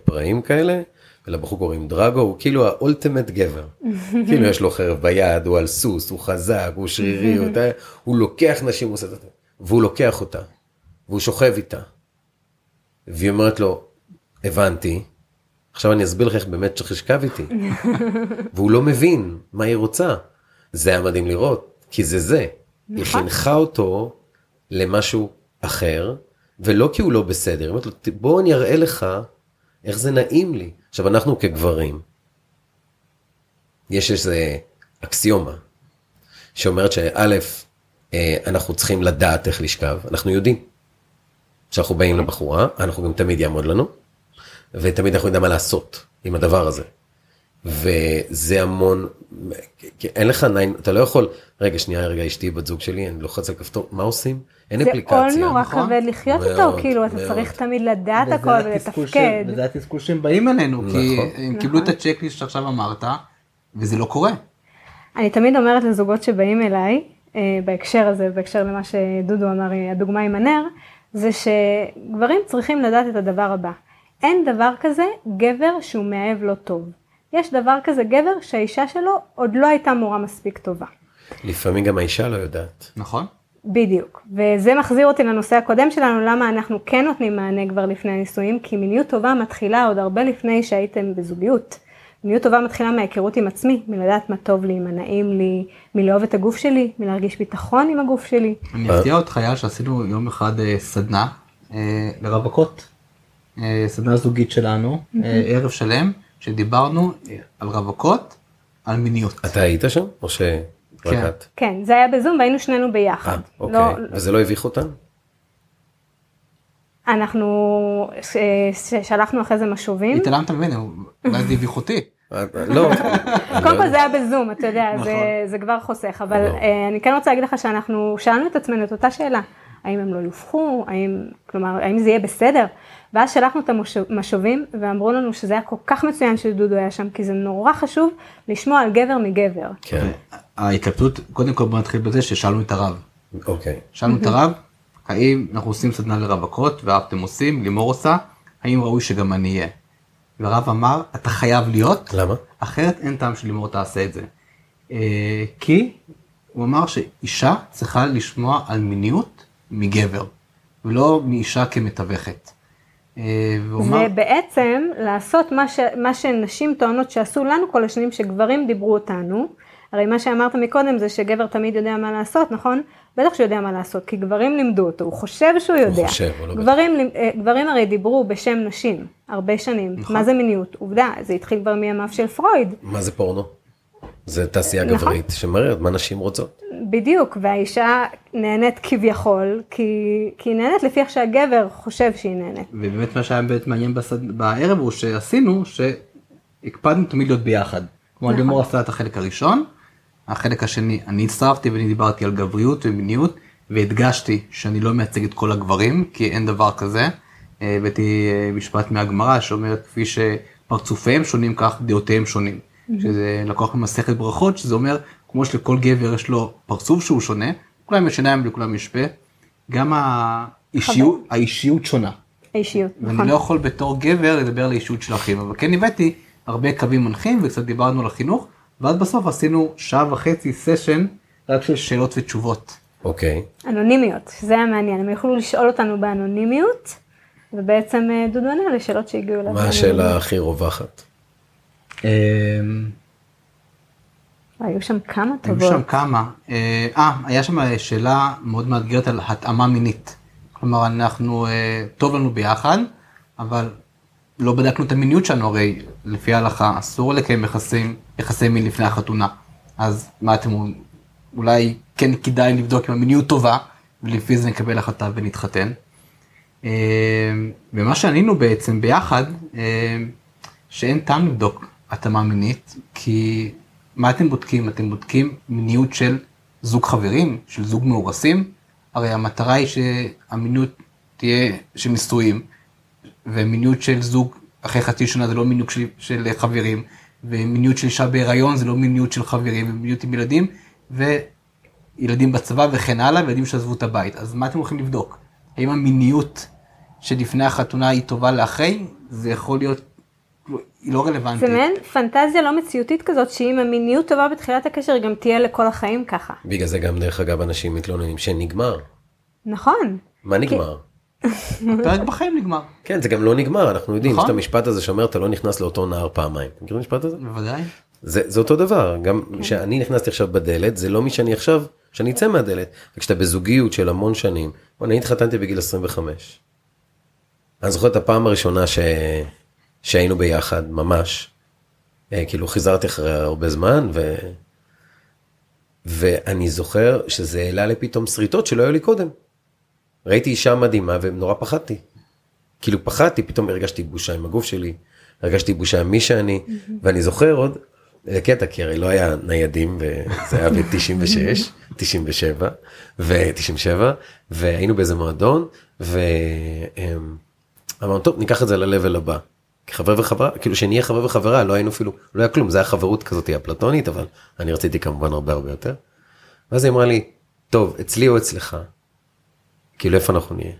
פרעים כאלה, ולבחור קוראים דרגו, הוא כאילו האולטימט גבר. כאילו יש לו חרב ביד, הוא על סוס, הוא חזק, הוא שרירי, הוא לוקח נשים, הוא עושה את זה, והוא לוקח אותה, והוא שוכב איתה. והיא אומרת לו, הבנתי, עכשיו אני אסביר לך איך באמת שחשקב איתי. והוא לא מבין מה היא רוצה. זה היה מדהים לראות, כי זה זה. היא חינכה אותו למשהו אחר, ולא כי הוא לא בסדר. היא אומרת לו, בוא אני אראה לך איך זה נעים לי. עכשיו, אנחנו כגברים, יש איזה אקסיומה, שאומרת שא', אנחנו צריכים לדעת איך לשכב, אנחנו יודעים. כשאנחנו באים לבחורה, אנחנו גם תמיד יעמוד לנו, ותמיד אנחנו יודעים מה לעשות עם הדבר הזה. וזה המון, אין לך עניין, אתה לא יכול, רגע, שנייה, רגע, אשתי בת זוג שלי, אני לוחץ על כפתור, מה עושים? אין אפליקציה. זה עול נורא כבד לחיות אותו, כאילו, אתה צריך תמיד לדעת הכל ולתפקד. וזה התסכול שהם באים אלינו, כי הם קיבלו את הצ'קליסט שעכשיו אמרת, וזה לא קורה. אני תמיד אומרת לזוגות שבאים אליי, בהקשר הזה, בהקשר למה שדודו אמר, הדוגמה עם הנר, זה שגברים צריכים לדעת את הדבר הבא. אין דבר כזה גבר שהוא מאהב לא טוב. יש דבר כזה גבר שהאישה שלו עוד לא הייתה מורה מספיק טובה. לפעמים גם האישה לא יודעת. נכון? בדיוק. וזה מחזיר אותי לנושא הקודם שלנו, למה אנחנו כן נותנים מענה כבר לפני הנישואים, כי מיניות טובה מתחילה עוד הרבה לפני שהייתם בזוגיות. מיניות טובה מתחילה מההיכרות עם עצמי, מלדעת מה טוב לי, מה נעים לי, מלאהוב את הגוף שלי, מלהרגיש ביטחון עם הגוף שלי. אני אפתיע אותך היה שעשינו יום אחד סדנה לרווקות, סדנה זוגית שלנו, ערב שלם, שדיברנו על רווקות, על מיניות. אתה היית שם או שרקעת? כן, זה היה בזום והיינו שנינו ביחד. וזה לא הביך אותם? אנחנו שלחנו אחרי זה משובים. התעלמת ממנו, ואז זה הביך אותי. לא. קודם כל זה היה בזום, אתה יודע, זה כבר חוסך, אבל אני כן רוצה להגיד לך שאנחנו שאלנו את עצמנו את אותה שאלה, האם הם לא יופחו, כלומר, האם זה יהיה בסדר? ואז שלחנו את המשובים ואמרו לנו שזה היה כל כך מצוין שדודו היה שם, כי זה נורא חשוב לשמוע על גבר מגבר. כן. ההתלבטות, קודם כל בוא נתחיל בזה ששאלנו את הרב. אוקיי. שאלנו את הרב, האם אנחנו עושים סדנה לרווקות, ואהבתם עושים, לימור עושה, האם ראוי שגם אני אהיה? והרב אמר, אתה חייב להיות. למה? אחרת אין טעם שלימור תעשה את זה. כי הוא אמר שאישה צריכה לשמוע על מיניות מגבר, ולא מאישה כמתווכת. זה בעצם לעשות מה, ש... מה שנשים טוענות שעשו לנו כל השנים שגברים דיברו אותנו. הרי מה שאמרת מקודם זה שגבר תמיד יודע מה לעשות, נכון? בטח שהוא יודע מה לעשות, כי גברים לימדו אותו, הוא חושב שהוא יודע. הוא חושב, הוא לא גברים, גברים הרי דיברו בשם נשים הרבה שנים. נכון. מה זה מיניות? עובדה, זה התחיל כבר מימיו של פרויד. מה זה פורנו? זה תעשייה נכון. גברית שמראה מה נשים רוצות. בדיוק, והאישה נהנית כביכול, כי, כי היא נהנית לפי איך שהגבר חושב שהיא נהנית. ובאמת מה שהיה באמת מעניין בסד... בערב הוא שעשינו, שהקפדנו תמיד להיות ביחד. כלומר, נכון. לימור עשה את החלק הראשון, החלק השני, אני הצטרפתי ואני דיברתי על גבריות ומיניות, והדגשתי שאני לא מייצג את כל הגברים, כי אין דבר כזה. הבאתי משפט מהגמרא שאומרת, כפי שפרצופיהם שונים כך, דעותיהם שונים. שזה לקוח ממסכת ברכות, שזה אומר, כמו שלכל גבר יש לו פרצוף שהוא שונה, כולם יש עיניים ולכולם יש פה, גם האישיות, האישיות שונה. האישיות, נכון. ואני לא יכול בתור גבר לדבר על האישיות של אחים, אבל כן הבאתי הרבה קווים מנחים, וקצת דיברנו על החינוך, ועד בסוף עשינו שעה וחצי סשן, רק של שאלות ותשובות. אוקיי. אנונימיות, שזה היה מעניין, הם יכולו לשאול אותנו באנונימיות, ובעצם דודו ענה לשאלות שהגיעו לנו. מה השאלה הכי רווחת? היו שם כמה טובות. היו שם כמה. אה, היה שם שאלה מאוד מאתגרת על התאמה מינית. כלומר, אנחנו, טוב לנו ביחד, אבל לא בדקנו את המיניות שלנו, הרי לפי ההלכה אסור לקיים יחסי מין לפני החתונה. אז מה אתם, אולי כן כדאי לבדוק אם המיניות טובה, ולפי זה נקבל החלטה ונתחתן. ומה שענינו בעצם ביחד, שאין טעם לבדוק התאמה מינית, כי מה אתם בודקים? אתם בודקים מיניות של זוג חברים, של זוג מאורסים, הרי המטרה היא שהמיניות תהיה שמסויים, ומיניות של זוג אחרי חצי שנה זה לא מיניות של, של חברים, ומיניות של אישה בהיריון זה לא מיניות של חברים, ומיניות עם ילדים, וילדים בצבא וכן הלאה, וילדים שעזבו את הבית. אז מה אתם הולכים לבדוק? האם המיניות שלפני החתונה היא טובה לאחרי? זה יכול להיות, היא לא רלוונטית. זה מעין פנטזיה לא מציאותית כזאת, שאם המיניות טובה בתחילת הקשר, גם תהיה לכל החיים ככה. בגלל זה גם דרך אגב אנשים מתלוננים שנגמר. נכון. מה נגמר? פרק בחיים נגמר. כן, זה גם לא נגמר, אנחנו יודעים, יש את המשפט הזה שאומר, אתה לא נכנס לאותו נער פעמיים. אתם מכירים המשפט הזה? בוודאי. זה אותו דבר, גם שאני נכנסתי עכשיו בדלת, זה לא מי שאני עכשיו, שאני אצא מהדלת. כשאתה בזוגיות של המון שנים, אני התחתנתי בגיל עשרים וחמש. אני זוכר את הפעם הראשונה שהיינו ביחד, ממש. כאילו חיזרתי אחרי הרבה זמן, ואני זוכר שזה העלה לפתאום שריטות שלא היו לי קודם. ראיתי אישה מדהימה ונורא פחדתי. כאילו פחדתי, פתאום הרגשתי בושה עם הגוף שלי, הרגשתי בושה עם מי שאני, ואני זוכר עוד, לקטע, כי הרי לא היה ניידים, וזה היה ב-תשעים ושש, תשעים ושבע, ו-תשעים ושבע, והיינו באיזה מועדון, ואמרנו, טוב, ניקח את זה ללבל הבא. כחבר וחברה, כאילו שנהיה חבר וחברה, לא היינו אפילו, לא היה כלום, זה היה חברות כזאת, היא הפלטונית, אבל אני רציתי כמובן הרבה הרבה יותר. ואז היא אמרה לי, טוב, אצלי או אצלך? כאילו איפה אנחנו נהיה?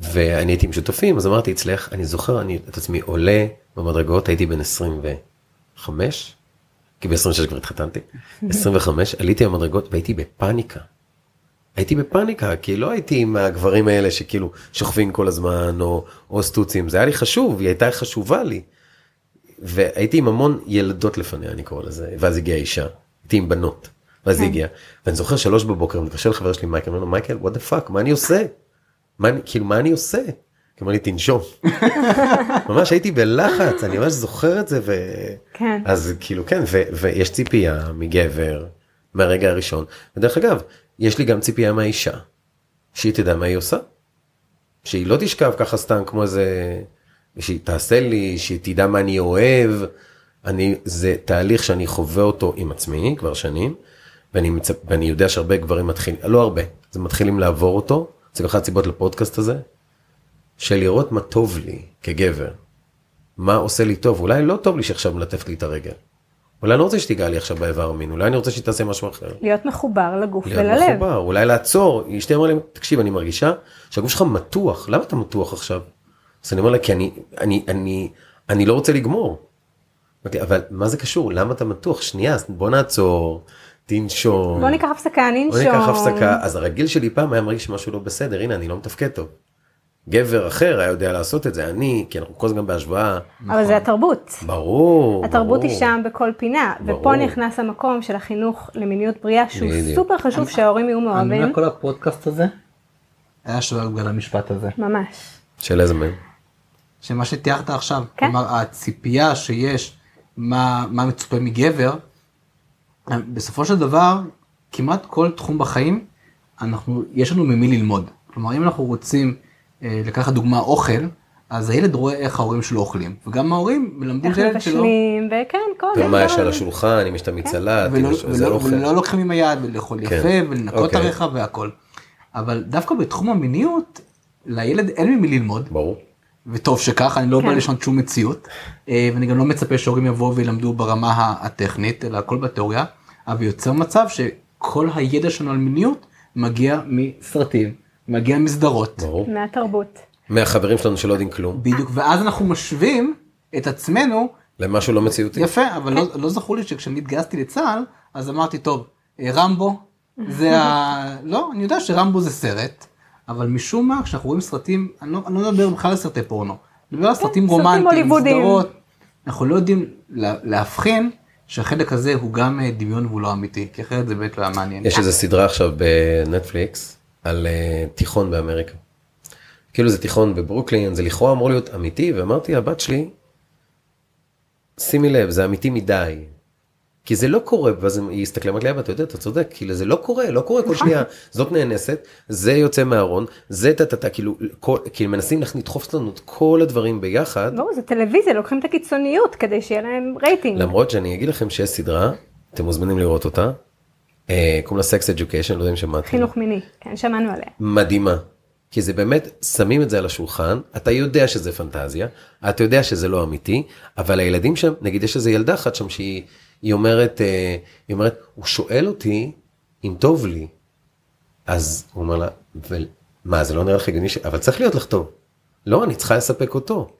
ואני הייתי עם שותפים, אז אמרתי אצלך, אני זוכר, אני את עצמי עולה במדרגות, הייתי בן עשרים וחמש, כי ב-עשרים ושש כבר התחתנתי, עשרים וחמש, עליתי במדרגות והייתי בפאניקה. הייתי בפאניקה, כי לא הייתי עם הגברים האלה שכאילו שוכבים כל הזמן, או, או סטוצים, זה היה לי חשוב, היא הייתה חשובה לי. והייתי עם המון ילדות לפניה, אני קורא לזה, ואז הגיעה אישה, הייתי עם בנות. ואז היא הגיעה, ואני זוכר שלוש בבוקר, אני מתקשר לחבר שלי מייקל, אני אומר לו, מייקל, what the fuck, מה אני עושה? כאילו, מה אני עושה? כמו אני תנשום. ממש הייתי בלחץ, אני ממש זוכר את זה, אז כאילו, כן, ויש ציפייה מגבר, מהרגע הראשון, ודרך אגב, יש לי גם ציפייה מהאישה, שהיא תדע מה היא עושה, שהיא לא תשכב ככה סתם כמו איזה, שהיא תעשה לי, שהיא תדע מה אני אוהב, זה תהליך שאני חווה אותו עם עצמי, כבר שנים, ואני, מצפ... ואני יודע שהרבה גברים מתחילים, לא הרבה, זה מתחילים לעבור אותו, זה אחת הסיבות לפודקאסט הזה, של לראות מה טוב לי כגבר, מה עושה לי טוב, אולי לא טוב לי שעכשיו מלטפת לי את הרגל, אולי אני רוצה שתיגע לי עכשיו באיבר מין, אולי אני רוצה שתעשה משהו אחר. להיות מחובר לגוף וללב. להיות מחובר, אולי לעצור, אשתי אמרה לי, תקשיב, אני מרגישה שהגוף שלך מתוח, למה אתה מתוח עכשיו? אז אני אומר לה, כי אני, אני, אני, אני לא רוצה לגמור. אבל מה זה קשור? למה אתה מתוח? שנייה, בוא נעצור. תנשום. בוא ניקח הפסקה, ננשום. בוא ניקח הפסקה, אז הרגיל שלי פעם היה מרגיש משהו לא בסדר, הנה אני לא מתפקד טוב. גבר אחר היה יודע לעשות את זה, אני, כי אנחנו כל זה גם בהשוואה. אבל זה התרבות. ברור. התרבות היא שם בכל פינה, ופה נכנס המקום של החינוך למיניות בריאה, שהוא סופר חשוב שההורים יהיו מאוהבים. אני אומר כל הפודקאסט הזה, היה שואל בגלל המשפט הזה. ממש. של איזה מהם? שמה שתיארת עכשיו, כלומר הציפייה שיש, מה מצופה מגבר, בסופו של דבר, כמעט כל תחום בחיים, אנחנו, יש לנו ממי ללמוד. כלומר, אם אנחנו רוצים אה, לקחת דוגמה אוכל, אז הילד רואה איך ההורים שלו אוכלים. וגם ההורים מלמדים את הילד שלו. איך מבשלים, וכן, כל זה. ומה יש על השולחן, אם יש את המצלת, זה אוכל. ולא לוקחים עם היד, ולאכול יפה, ולנקות את הרחב והכל. אבל דווקא בתחום המיניות, לילד אין ממי ללמוד. ברור. וטוב שכך, אני לא בא לשנות שום מציאות, ואני גם לא מצפה שהורים יבואו וילמדו ברמה הטכנית, אלא הכל בתיאוריה, אבל יוצר מצב שכל הידע שלנו על מיניות מגיע מסרטים, מגיע מסדרות. מהתרבות. מהחברים שלנו שלא יודעים כלום. בדיוק, ואז אנחנו משווים את עצמנו. למשהו לא מציאותי. יפה, אבל לא זכור לי שכשאני התגייסתי לצה"ל, אז אמרתי, טוב, רמבו, זה ה... לא, אני יודע שרמבו זה סרט. אבל משום מה, כשאנחנו רואים סרטים, אני לא, אני לא מדבר בכלל על סרטי פורנו, אני מדבר על סרטים רומנטיים, מסדרות, אנחנו לא יודעים לה, להבחין שהחלק הזה הוא גם דמיון והוא לא אמיתי, כי אחרת זה באמת לא מעניין. יש איזו סדרה עכשיו בנטפליקס על uh, תיכון באמריקה. כאילו זה תיכון בברוקלין, זה לכאורה אמור להיות אמיתי, ואמרתי, הבת שלי, שימי לב, זה אמיתי מדי. כי זה לא קורה, ואז היא הסתכלמת לי, אתה יודע, אתה צודק, כאילו זה לא קורה, לא קורה כל שנייה, זאת נאנסת, זה יוצא מהארון, זה תתתה, כאילו מנסים לדחוף לנו את כל הדברים ביחד. לא, זה טלוויזיה, לוקחים את הקיצוניות, כדי שיהיה להם רייטינג. למרות שאני אגיד לכם שיש סדרה, אתם מוזמנים לראות אותה, קוראים לה Sex Education, לא יודעים שמעתי. חינוך מיני, כן, שמענו עליה. מדהימה, כי זה באמת, שמים את זה על השולחן, אתה יודע שזה פנטזיה, אתה יודע שזה לא אמיתי, אבל הילדים שם, נגיד יש איזו ילדה אחת שם, שהיא אומרת, היא אומרת, הוא שואל אותי, אם טוב לי, אז הוא אומר לה, מה, זה לא נראה לך הגיוני, אבל צריך להיות לך טוב, לא, אני צריכה לספק אותו,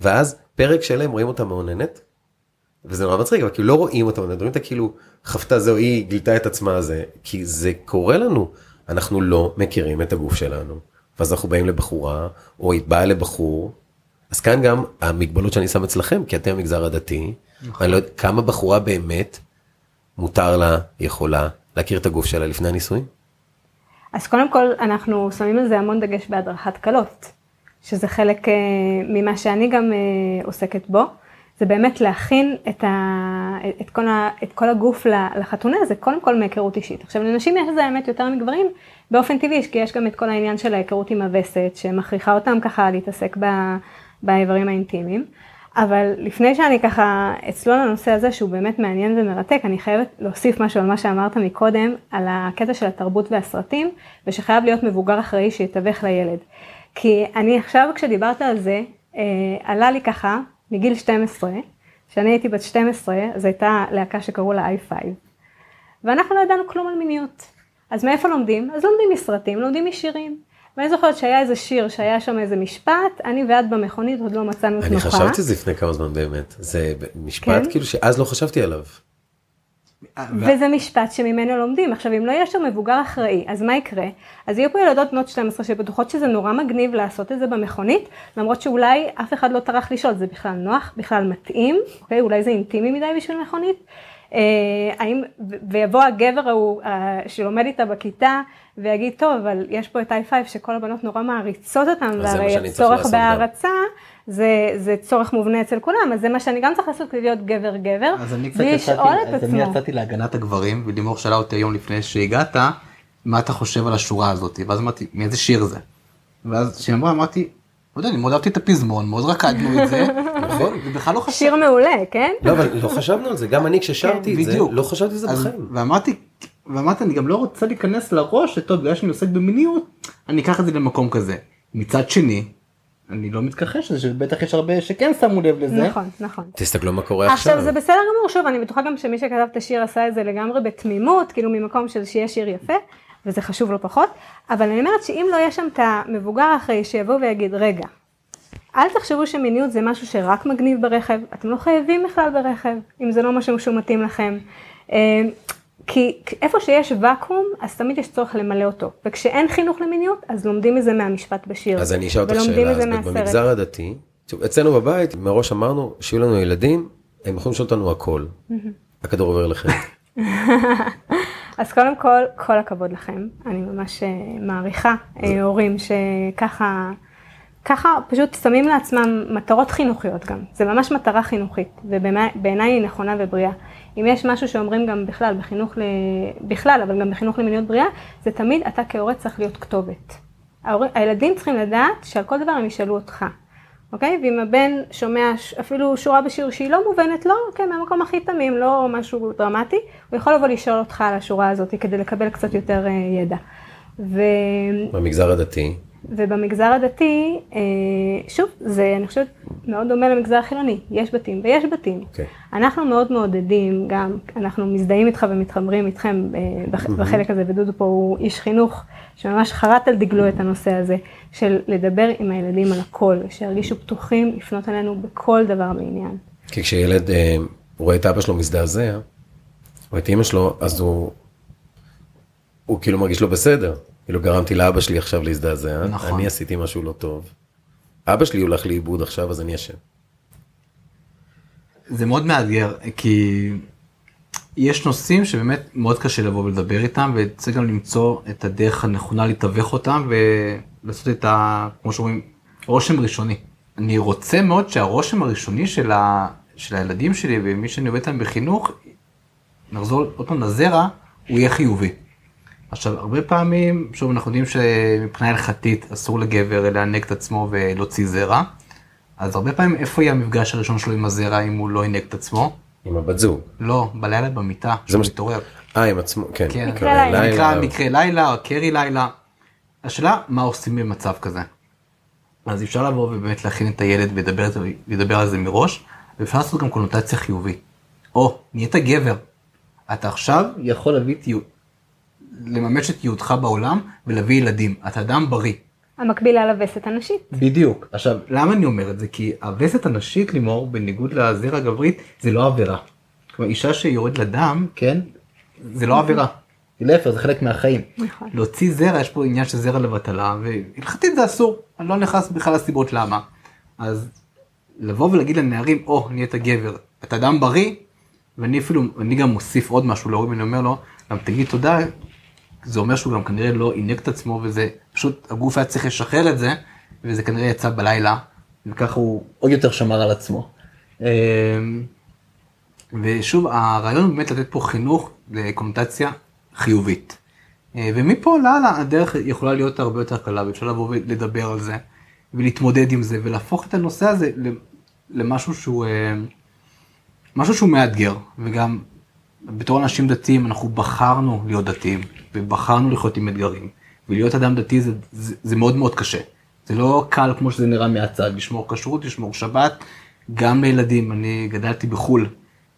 ואז פרק שלהם רואים אותה מעוננת, וזה נורא מצחיק, אבל כאילו לא רואים אותה מעוננת, רואים אותה כאילו, חפתה זו, היא גילתה את עצמה הזה, כי זה קורה לנו, אנחנו לא מכירים את הגוף שלנו, ואז אנחנו באים לבחורה, או היא באה לבחור, אז כאן גם המגבלות שאני שם אצלכם, כי אתם המגזר הדתי, אני לא יודע כמה בחורה באמת, מותר לה, יכולה, להכיר את הגוף שלה לפני הניסויים? אז קודם כל, אנחנו שמים על זה המון דגש בהדרכת קלות, שזה חלק ממה שאני גם עוסקת בו, זה באמת להכין את, ה... את, כל, ה... את כל הגוף לחתונה, זה קודם כל מהיכרות אישית. עכשיו, לנשים יש זה האמת יותר מגברים, באופן טבעי, כי יש גם את כל העניין של ההיכרות עם הווסת, שמכריחה אותם ככה להתעסק ב... באיברים האינטימיים. אבל לפני שאני ככה אצלול לנושא הזה, שהוא באמת מעניין ומרתק, אני חייבת להוסיף משהו על מה שאמרת מקודם, על הקטע של התרבות והסרטים, ושחייב להיות מבוגר אחראי שיתווך לילד. כי אני עכשיו, כשדיברת על זה, אה, עלה לי ככה, מגיל שתים עשרה, כשאני הייתי בת שתים עשרה, אז הייתה להקה שקראו לה איי פייב. ואנחנו לא ידענו כלום על מיניות. אז מאיפה לומדים? אז לומדים מסרטים, לומדים משירים. ואני זוכרת שהיה איזה שיר, שהיה שם איזה משפט, אני ועד במכונית עוד לא מצאנו תנוחה. אני חשבתי זה לפני כמה זמן באמת. זה משפט כאילו שאז לא חשבתי עליו. וזה משפט שממנו לומדים. עכשיו, אם לא יש שם מבוגר אחראי, אז מה יקרה? אז יהיו פה ילדות בנות שתים עשרה שבטוחות שזה נורא מגניב לעשות את זה במכונית, למרות שאולי אף אחד לא טרח לשאול, זה בכלל נוח, בכלל מתאים, אוקיי? אולי זה אינטימי מדי בשביל מכונית. ויבוא הגבר שלומד איתה בכיתה, ויגיד, טוב, אבל יש פה את איי פייב שכל הבנות נורא מעריצות אותן, והרי הצורך בהערצה, זה, זה צורך מובנה אצל כולם, אז זה מה שאני גם צריך לעשות כדי להיות גבר גבר, ולשאול את עצמו. אז אני יצאתי להגנת הגברים, ולימור שאלה אותי היום לפני שהגעת, מה אתה חושב על השורה הזאת? ואז אמרתי, מאיזה שיר זה? ואז כשאני אמרה, אמרתי, לא יודע, אני מאוד אהבתי את הפזמון, מאוד רקדנו את זה, ובכלל לא חשבתי. שיר מעולה, כן? לא, אבל לא חשבנו על זה, גם אני כששרתי את זה, לא חשבתי על זה בחיים. ואמרתי, ואמרתי, אני גם לא רוצה להיכנס לראש, שטוב, בגלל שאני עוסק במיניות, אני אקח את זה למקום כזה. מצד שני, אני לא מתכחש, שבטח יש הרבה שכן שמו לב לזה. נכון, נכון. תסתכלו מה קורה עכשיו. עכשיו, זה בסדר גמור, שוב, אני בטוחה גם שמי שכתב את השיר עשה את זה לגמרי בתמימות, כאילו ממקום שיהיה שיר יפה. וזה חשוב לא פחות, אבל אני אומרת שאם לא יש שם את המבוגר אחרי שיבוא ויגיד, רגע, אל תחשבו שמיניות זה משהו שרק מגניב ברכב, אתם לא חייבים בכלל ברכב, אם זה לא משהו שהוא מתאים לכם, כי איפה שיש וקום, אז תמיד יש צורך למלא אותו, וכשאין חינוך למיניות, אז לומדים מזה מהמשפט בשיר. אז אני אשאל אותך שאלה, אז במגזר הדתי, אצלנו בבית, מראש אמרנו, שיהיו לנו ילדים, הם יכולים לשאול אותנו הכל, הכדור עובר לכם. אז קודם כל, כל הכבוד לכם. אני ממש מעריכה הורים שככה, ככה פשוט שמים לעצמם מטרות חינוכיות גם. זה ממש מטרה חינוכית, ובעיניי היא נכונה ובריאה. אם יש משהו שאומרים גם בכלל, בחינוך ל... בכלל, אבל גם בחינוך למיניות בריאה, זה תמיד אתה כהורה צריך להיות כתובת. הילדים צריכים לדעת שעל כל דבר הם ישאלו אותך. אוקיי? ואם הבן שומע אפילו שורה בשיר שהיא לא מובנת לו, אוקיי, מהמקום הכי תמים, לא משהו דרמטי, הוא יכול לבוא לשאול אותך על השורה הזאת כדי לקבל קצת יותר ידע. ו... במגזר הדתי. ובמגזר הדתי, שוב, זה אני חושבת מאוד דומה למגזר החילוני. יש בתים ויש בתים. אוקיי. אנחנו מאוד מעודדים, גם אנחנו מזדהים איתך ומתחברים איתכם בחלק הזה, ודודו פה הוא איש חינוך שממש חרט על דגלו את הנושא הזה, של לדבר עם הילדים על הכל, שירגישו פתוחים לפנות עלינו בכל דבר בעניין. כי כשילד אה, רואה את אבא שלו מזדעזע, או את אמא שלו, אז הוא, הוא כאילו מרגיש לו בסדר. כאילו גרמתי לאבא שלי עכשיו להזדעזע, נכון. אני עשיתי משהו לא טוב. אבא שלי הולך לאיבוד עכשיו, אז אני אשם. זה מאוד מאתגר, כי יש נושאים שבאמת מאוד קשה לבוא ולדבר איתם, וצריך גם למצוא את הדרך הנכונה לתווך אותם, ולעשות את ה... כמו שאומרים, רושם ראשוני. אני רוצה מאוד שהרושם הראשוני של, ה, של הילדים שלי, ומי שאני עובד איתם בחינוך, נחזור עוד פעם לזרע, הוא יהיה חיובי. עכשיו, הרבה פעמים, שוב, אנחנו יודעים שמבחינה הלכתית אסור לגבר להנק את עצמו ולהוציא זרע, אז הרבה פעמים איפה יהיה המפגש הראשון שלו עם הזרע אם הוא לא ינק את עצמו? עם הבת זוג. לא, בלילה במיטה, שהוא מתעורר. אה, עם עצמו, כן. מקרה לילה. מקרה לילה, או קרי לילה. השאלה, מה עושים במצב כזה? אז אפשר לבוא ובאמת להכין את הילד ולדבר על זה מראש, ואפשר לעשות גם קונוטציה חיובי. או, נהיית גבר. אתה עכשיו יכול להביא תיעוד, לממש את תיעודך בעולם ולהביא ילדים. אתה אדם בריא. המקבילה לווסת הנשית. בדיוק. עכשיו, למה אני אומר את זה? כי הווסת הנשית, לימור, בניגוד לזרע הגברית, זה לא עבירה. כלומר, אישה שיורד לדם, כן, זה לא עבירה. היא להפר, זה חלק מהחיים. נכון. להוציא זרע, יש פה עניין של זרע לבטלה, והלכתית זה אסור. אני לא נכנס בכלל לסיבות למה. אז לבוא ולהגיד לנערים, או, נהיית גבר, אתה אדם בריא, ואני אפילו, אני גם מוסיף עוד משהו להורים, אני אומר לו, גם תגיד תודה, זה אומר שהוא גם כנראה לא עינק את עצמו, וזה פשוט, הגוף היה צריך לשחרר את זה, וזה כנראה יצא בלילה, וככה הוא עוד יותר שמר על עצמו. ושוב, הרעיון הוא באמת לתת פה חינוך לקומטציה חיובית. ומפה להלאה, הדרך יכולה להיות הרבה יותר קלה, ואפשר לבוא ולדבר על זה, ולהתמודד עם זה, ולהפוך את הנושא הזה למשהו שהוא, משהו שהוא מאתגר, וגם בתור אנשים דתיים, אנחנו בחרנו להיות דתיים, ובחרנו לחיות עם אתגרים, ולהיות אדם דתי זה, זה, זה מאוד מאוד קשה. זה לא קל כמו שזה נראה מהצד, לשמור כשרות, לשמור שבת, גם לילדים. אני גדלתי בחול,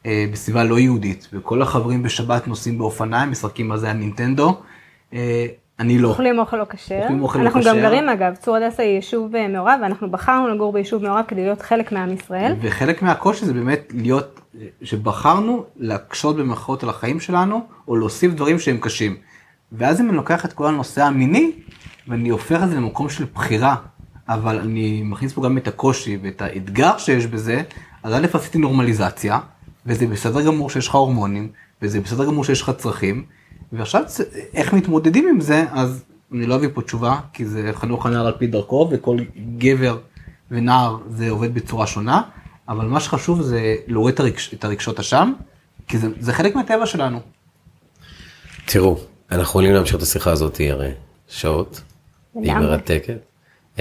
אה, בסביבה לא יהודית, וכל החברים בשבת נוסעים באופניים, משחקים מה זה הנינטנדו, אה, אני לא. אוכלים אוכל לא כשר. אנחנו גם גרים אגב, צור הדסה היא יישוב מעורב, ואנחנו בחרנו לגור ביישוב מעורב כדי להיות חלק מעם ישראל. וחלק מהקושי זה באמת להיות, שבחרנו להקשות במחרות על החיים שלנו, או להוסיף דברים שהם קשים. ואז אם אני לוקח את כל הנושא המיני, ואני הופך את זה למקום של בחירה, אבל אני מכניס פה גם את הקושי ואת האתגר שיש בזה, אז א' עשיתי נורמליזציה, וזה בסדר גמור שיש לך הורמונים, וזה בסדר גמור שיש לך צרכים, ועכשיו איך מתמודדים עם זה, אז אני לא אביא פה תשובה, כי זה חנוך הנער על פי דרכו, וכל גבר ונער זה עובד בצורה שונה, אבל מה שחשוב זה להוריד את, הרגש, את הרגשות השם, כי זה, זה חלק מהטבע שלנו. תראו, אנחנו יכולים להמשיך את השיחה הזאת, היא הרי שעות, היא מרתקת. Uh,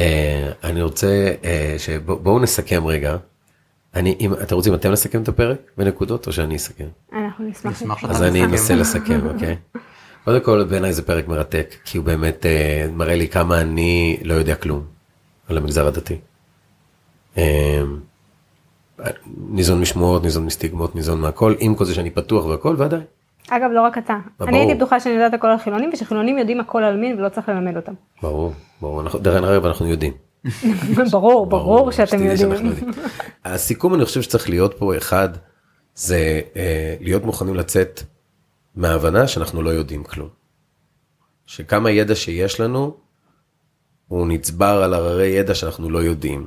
אני רוצה, uh, שבואו שבוא, נסכם רגע. אני, אם, אתה רוצים, אתם לסכם את הפרק בנקודות, או שאני אסכם? אנחנו נשמח. נשמח אז אני אנסה לסכם, אוקיי? קודם כל, בעיניי זה פרק מרתק, כי הוא באמת uh, מראה לי כמה אני לא יודע כלום על המגזר הדתי. אה... Uh, ניזון משמועות, ניזון מסטיגמות, ניזון מהכל, עם כל זה שאני פתוח והכל, ועדיין. אגב, לא רק אתה. אני הייתי בטוחה שאני יודעת הכל על חילונים, ושחילונים יודעים הכל על מין, ולא צריך ללמד אותם. ברור, ברור. דרן הרב, אנחנו יודעים. ברור, ברור שאתם יודעים. הסיכום, אני חושב שצריך להיות פה אחד, זה להיות מוכנים לצאת מההבנה שאנחנו לא יודעים כלום. שכמה ידע שיש לנו, הוא נצבר על הררי ידע שאנחנו לא יודעים.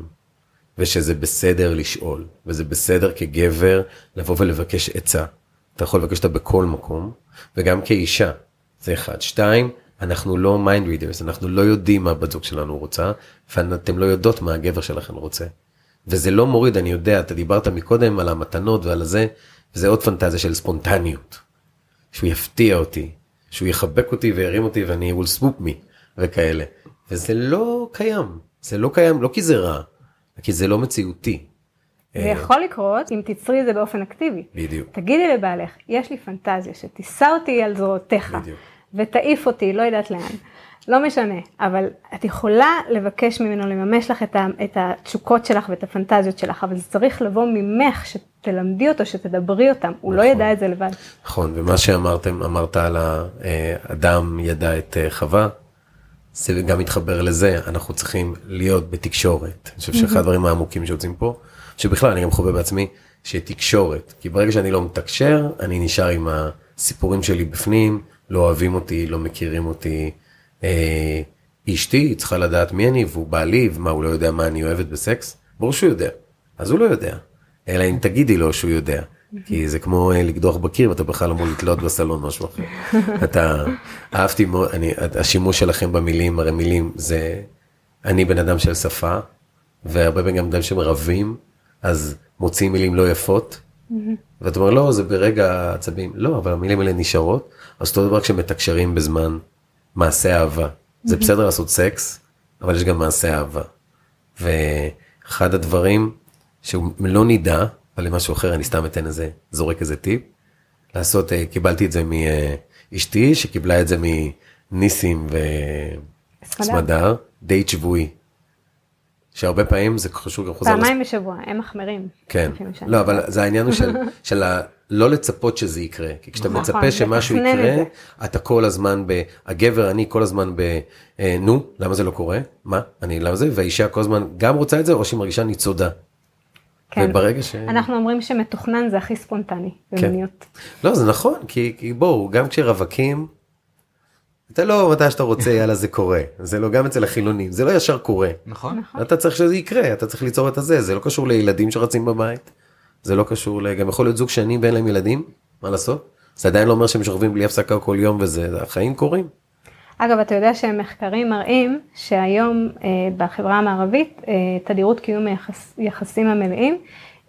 ושזה בסדר לשאול, וזה בסדר כגבר לבוא ולבקש עצה. אתה יכול לבקש אותה בכל מקום, וגם כאישה. זה אחד. שתיים, אנחנו לא mind readers, אנחנו לא יודעים מה בת זוג שלנו רוצה, ואתם לא יודעות מה הגבר שלכם רוצה. וזה לא מוריד, אני יודע, אתה דיברת מקודם על המתנות ועל זה, וזה עוד פנטזיה של ספונטניות. שהוא יפתיע אותי, שהוא יחבק אותי וירים אותי, ואני will swoop me, וכאלה. וזה לא קיים. זה לא קיים, לא כי זה רע. כי זה לא מציאותי. זה יכול לקרות אם תצרי את זה באופן אקטיבי. בדיוק. תגידי לבעלך, יש לי פנטזיה שתיסע אותי על זרועותיך, ותעיף אותי, לא יודעת לאן. לא משנה, אבל את יכולה לבקש ממנו לממש לך את התשוקות שלך ואת הפנטזיות שלך, אבל זה צריך לבוא ממך שתלמדי אותו, שתדברי אותם. הוא לא ידע את זה לבד. נכון, ומה שאמרתם, אמרת על האדם ידע את חווה, זה גם מתחבר לזה, אנחנו צריכים להיות בתקשורת. אני חושב שאחד הדברים העמוקים שיוצאים פה, שבכלל אני גם חווה בעצמי, שתקשורת. כי ברגע שאני לא מתקשר, אני נשאר עם הסיפורים שלי בפנים, לא אוהבים אותי, לא מכירים אותי. אה, אשתי, היא צריכה לדעת מי אני, והוא בעלי, ומה, הוא לא יודע מה אני אוהבת בסקס? ברור שהוא יודע. אז הוא לא יודע. אלא אם תגידי לו שהוא יודע. כי זה כמו לקדוח בקיר, ואתה בכלל אמור לתלות בסלון משהו אחר. אתה, אהבתי מאוד, השימוש שלכם במילים, הרי מילים זה, אני בן אדם של שפה, והרבה בן אדם שמרבים, אז מוציאים מילים לא יפות, ואת אומרת, לא, זה ברגע עצבים, לא, אבל המילים האלה נשארות, אז אותו דבר כשמתקשרים בזמן מעשה אהבה. זה בסדר לעשות סקס, אבל יש גם מעשה אהבה. ואחד הדברים שהוא לא נדע, אבל למשהו אחר, אני סתם אתן איזה, זורק איזה טיפ, לעשות, קיבלתי את זה מאשתי, שקיבלה את זה מניסים סמדר, דייט שבועי. שהרבה פעמים זה חשוב גם חוזר... פעמיים בשבוע, הם מחמרים. כן. לא, אבל זה העניין הוא של לא לצפות שזה יקרה. כי כשאתה מצפה שמשהו יקרה, אתה כל הזמן ב... הגבר, אני כל הזמן ב... נו, למה זה לא קורה? מה? אני למה זה? והאישה כל הזמן גם רוצה את זה, או שהיא מרגישה ניצודה. כן. וברגע ש... אנחנו אומרים שמתוכנן זה הכי ספונטני. כן. לא, זה נכון, כי בואו, גם כשרווקים, אתה לא מתי שאתה רוצה, יאללה זה קורה. זה לא גם אצל החילונים, זה לא ישר קורה. נכון. אתה צריך שזה יקרה, אתה צריך ליצור את הזה, זה לא קשור לילדים שרצים בבית, זה לא קשור, גם יכול להיות זוג שאני בין להם ילדים, מה לעשות? זה עדיין לא אומר שהם שוכבים בלי הפסקה כל יום וזה, החיים קורים. אגב, אתה יודע שמחקרים מראים שהיום בחברה המערבית, תדירות קיום היחסים המלאים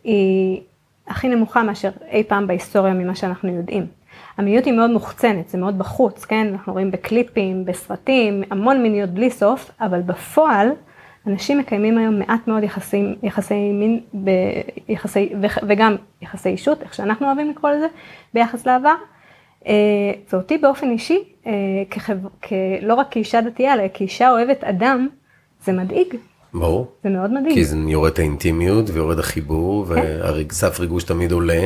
היא הכי נמוכה מאשר אי פעם בהיסטוריה ממה שאנחנו יודעים. המיניות היא מאוד מוחצנת, זה מאוד בחוץ, כן? אנחנו רואים בקליפים, בסרטים, המון מיניות בלי סוף, אבל בפועל אנשים מקיימים היום מעט מאוד יחסים, יחסי מין, ב, יחסי, וגם יחסי אישות, איך שאנחנו אוהבים לקרוא לזה, ביחס לעבר. ואותי באופן אישי, לא רק כאישה דתייה, אלא כאישה אוהבת אדם, זה מדאיג. ברור. זה מאוד מדאיג. כי זה יורד האינטימיות ויורד החיבור, והסף ריגוש תמיד עולה.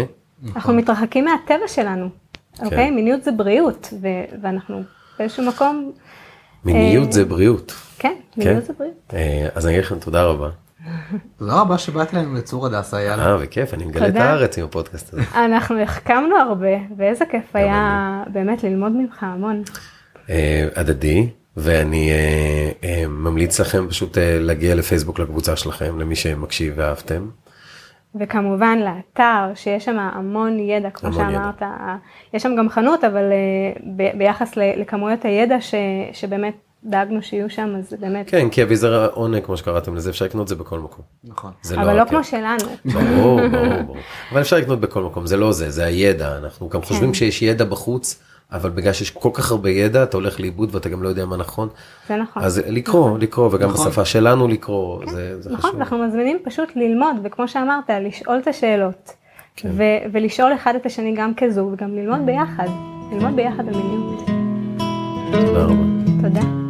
אנחנו מתרחקים מהטבע שלנו. אוקיי, מיניות זה בריאות, ואנחנו באיזשהו מקום... מיניות זה בריאות. כן, מיניות זה בריאות. אז אני אגיד לכם תודה רבה. תודה רבה שבאת לנו לצור הדס, היה לנו. אה, וכיף, אני מגלה את הארץ עם הפודקאסט הזה. אנחנו החכמנו הרבה, ואיזה כיף היה באמת ללמוד ממך המון. הדדי, ואני ממליץ לכם פשוט להגיע לפייסבוק לקבוצה שלכם, למי שמקשיב ואהבתם. וכמובן לאתר, שיש שם המון ידע, כמו שאמרת, יש שם גם חנות, אבל ביחס לכמויות הידע שבאמת דאגנו שיהיו שם, אז באמת... כן, כי אביזר העונג, כמו שקראתם לזה, אפשר לקנות זה בכל מקום. נכון. אבל לא כמו שלנו. ברור, ברור, ברור. אבל אפשר לקנות בכל מקום, זה לא זה, זה הידע. אנחנו גם חושבים שיש ידע בחוץ, אבל בגלל שיש כל כך הרבה ידע, אתה הולך לאיבוד ואתה גם לא יודע מה נכון. זה נכון. אז לקרוא, לקרוא, וגם בשפה שלנו לקרוא, זה חשוב. נכון, אנחנו מזמינים פשוט ללמוד, וכמו שאמרת, לשאול את השאלות, ולשאול אחד את השני גם כזו, וגם ללמוד ביחד, ללמוד ביחד על מיניות. תודה רבה. תודה.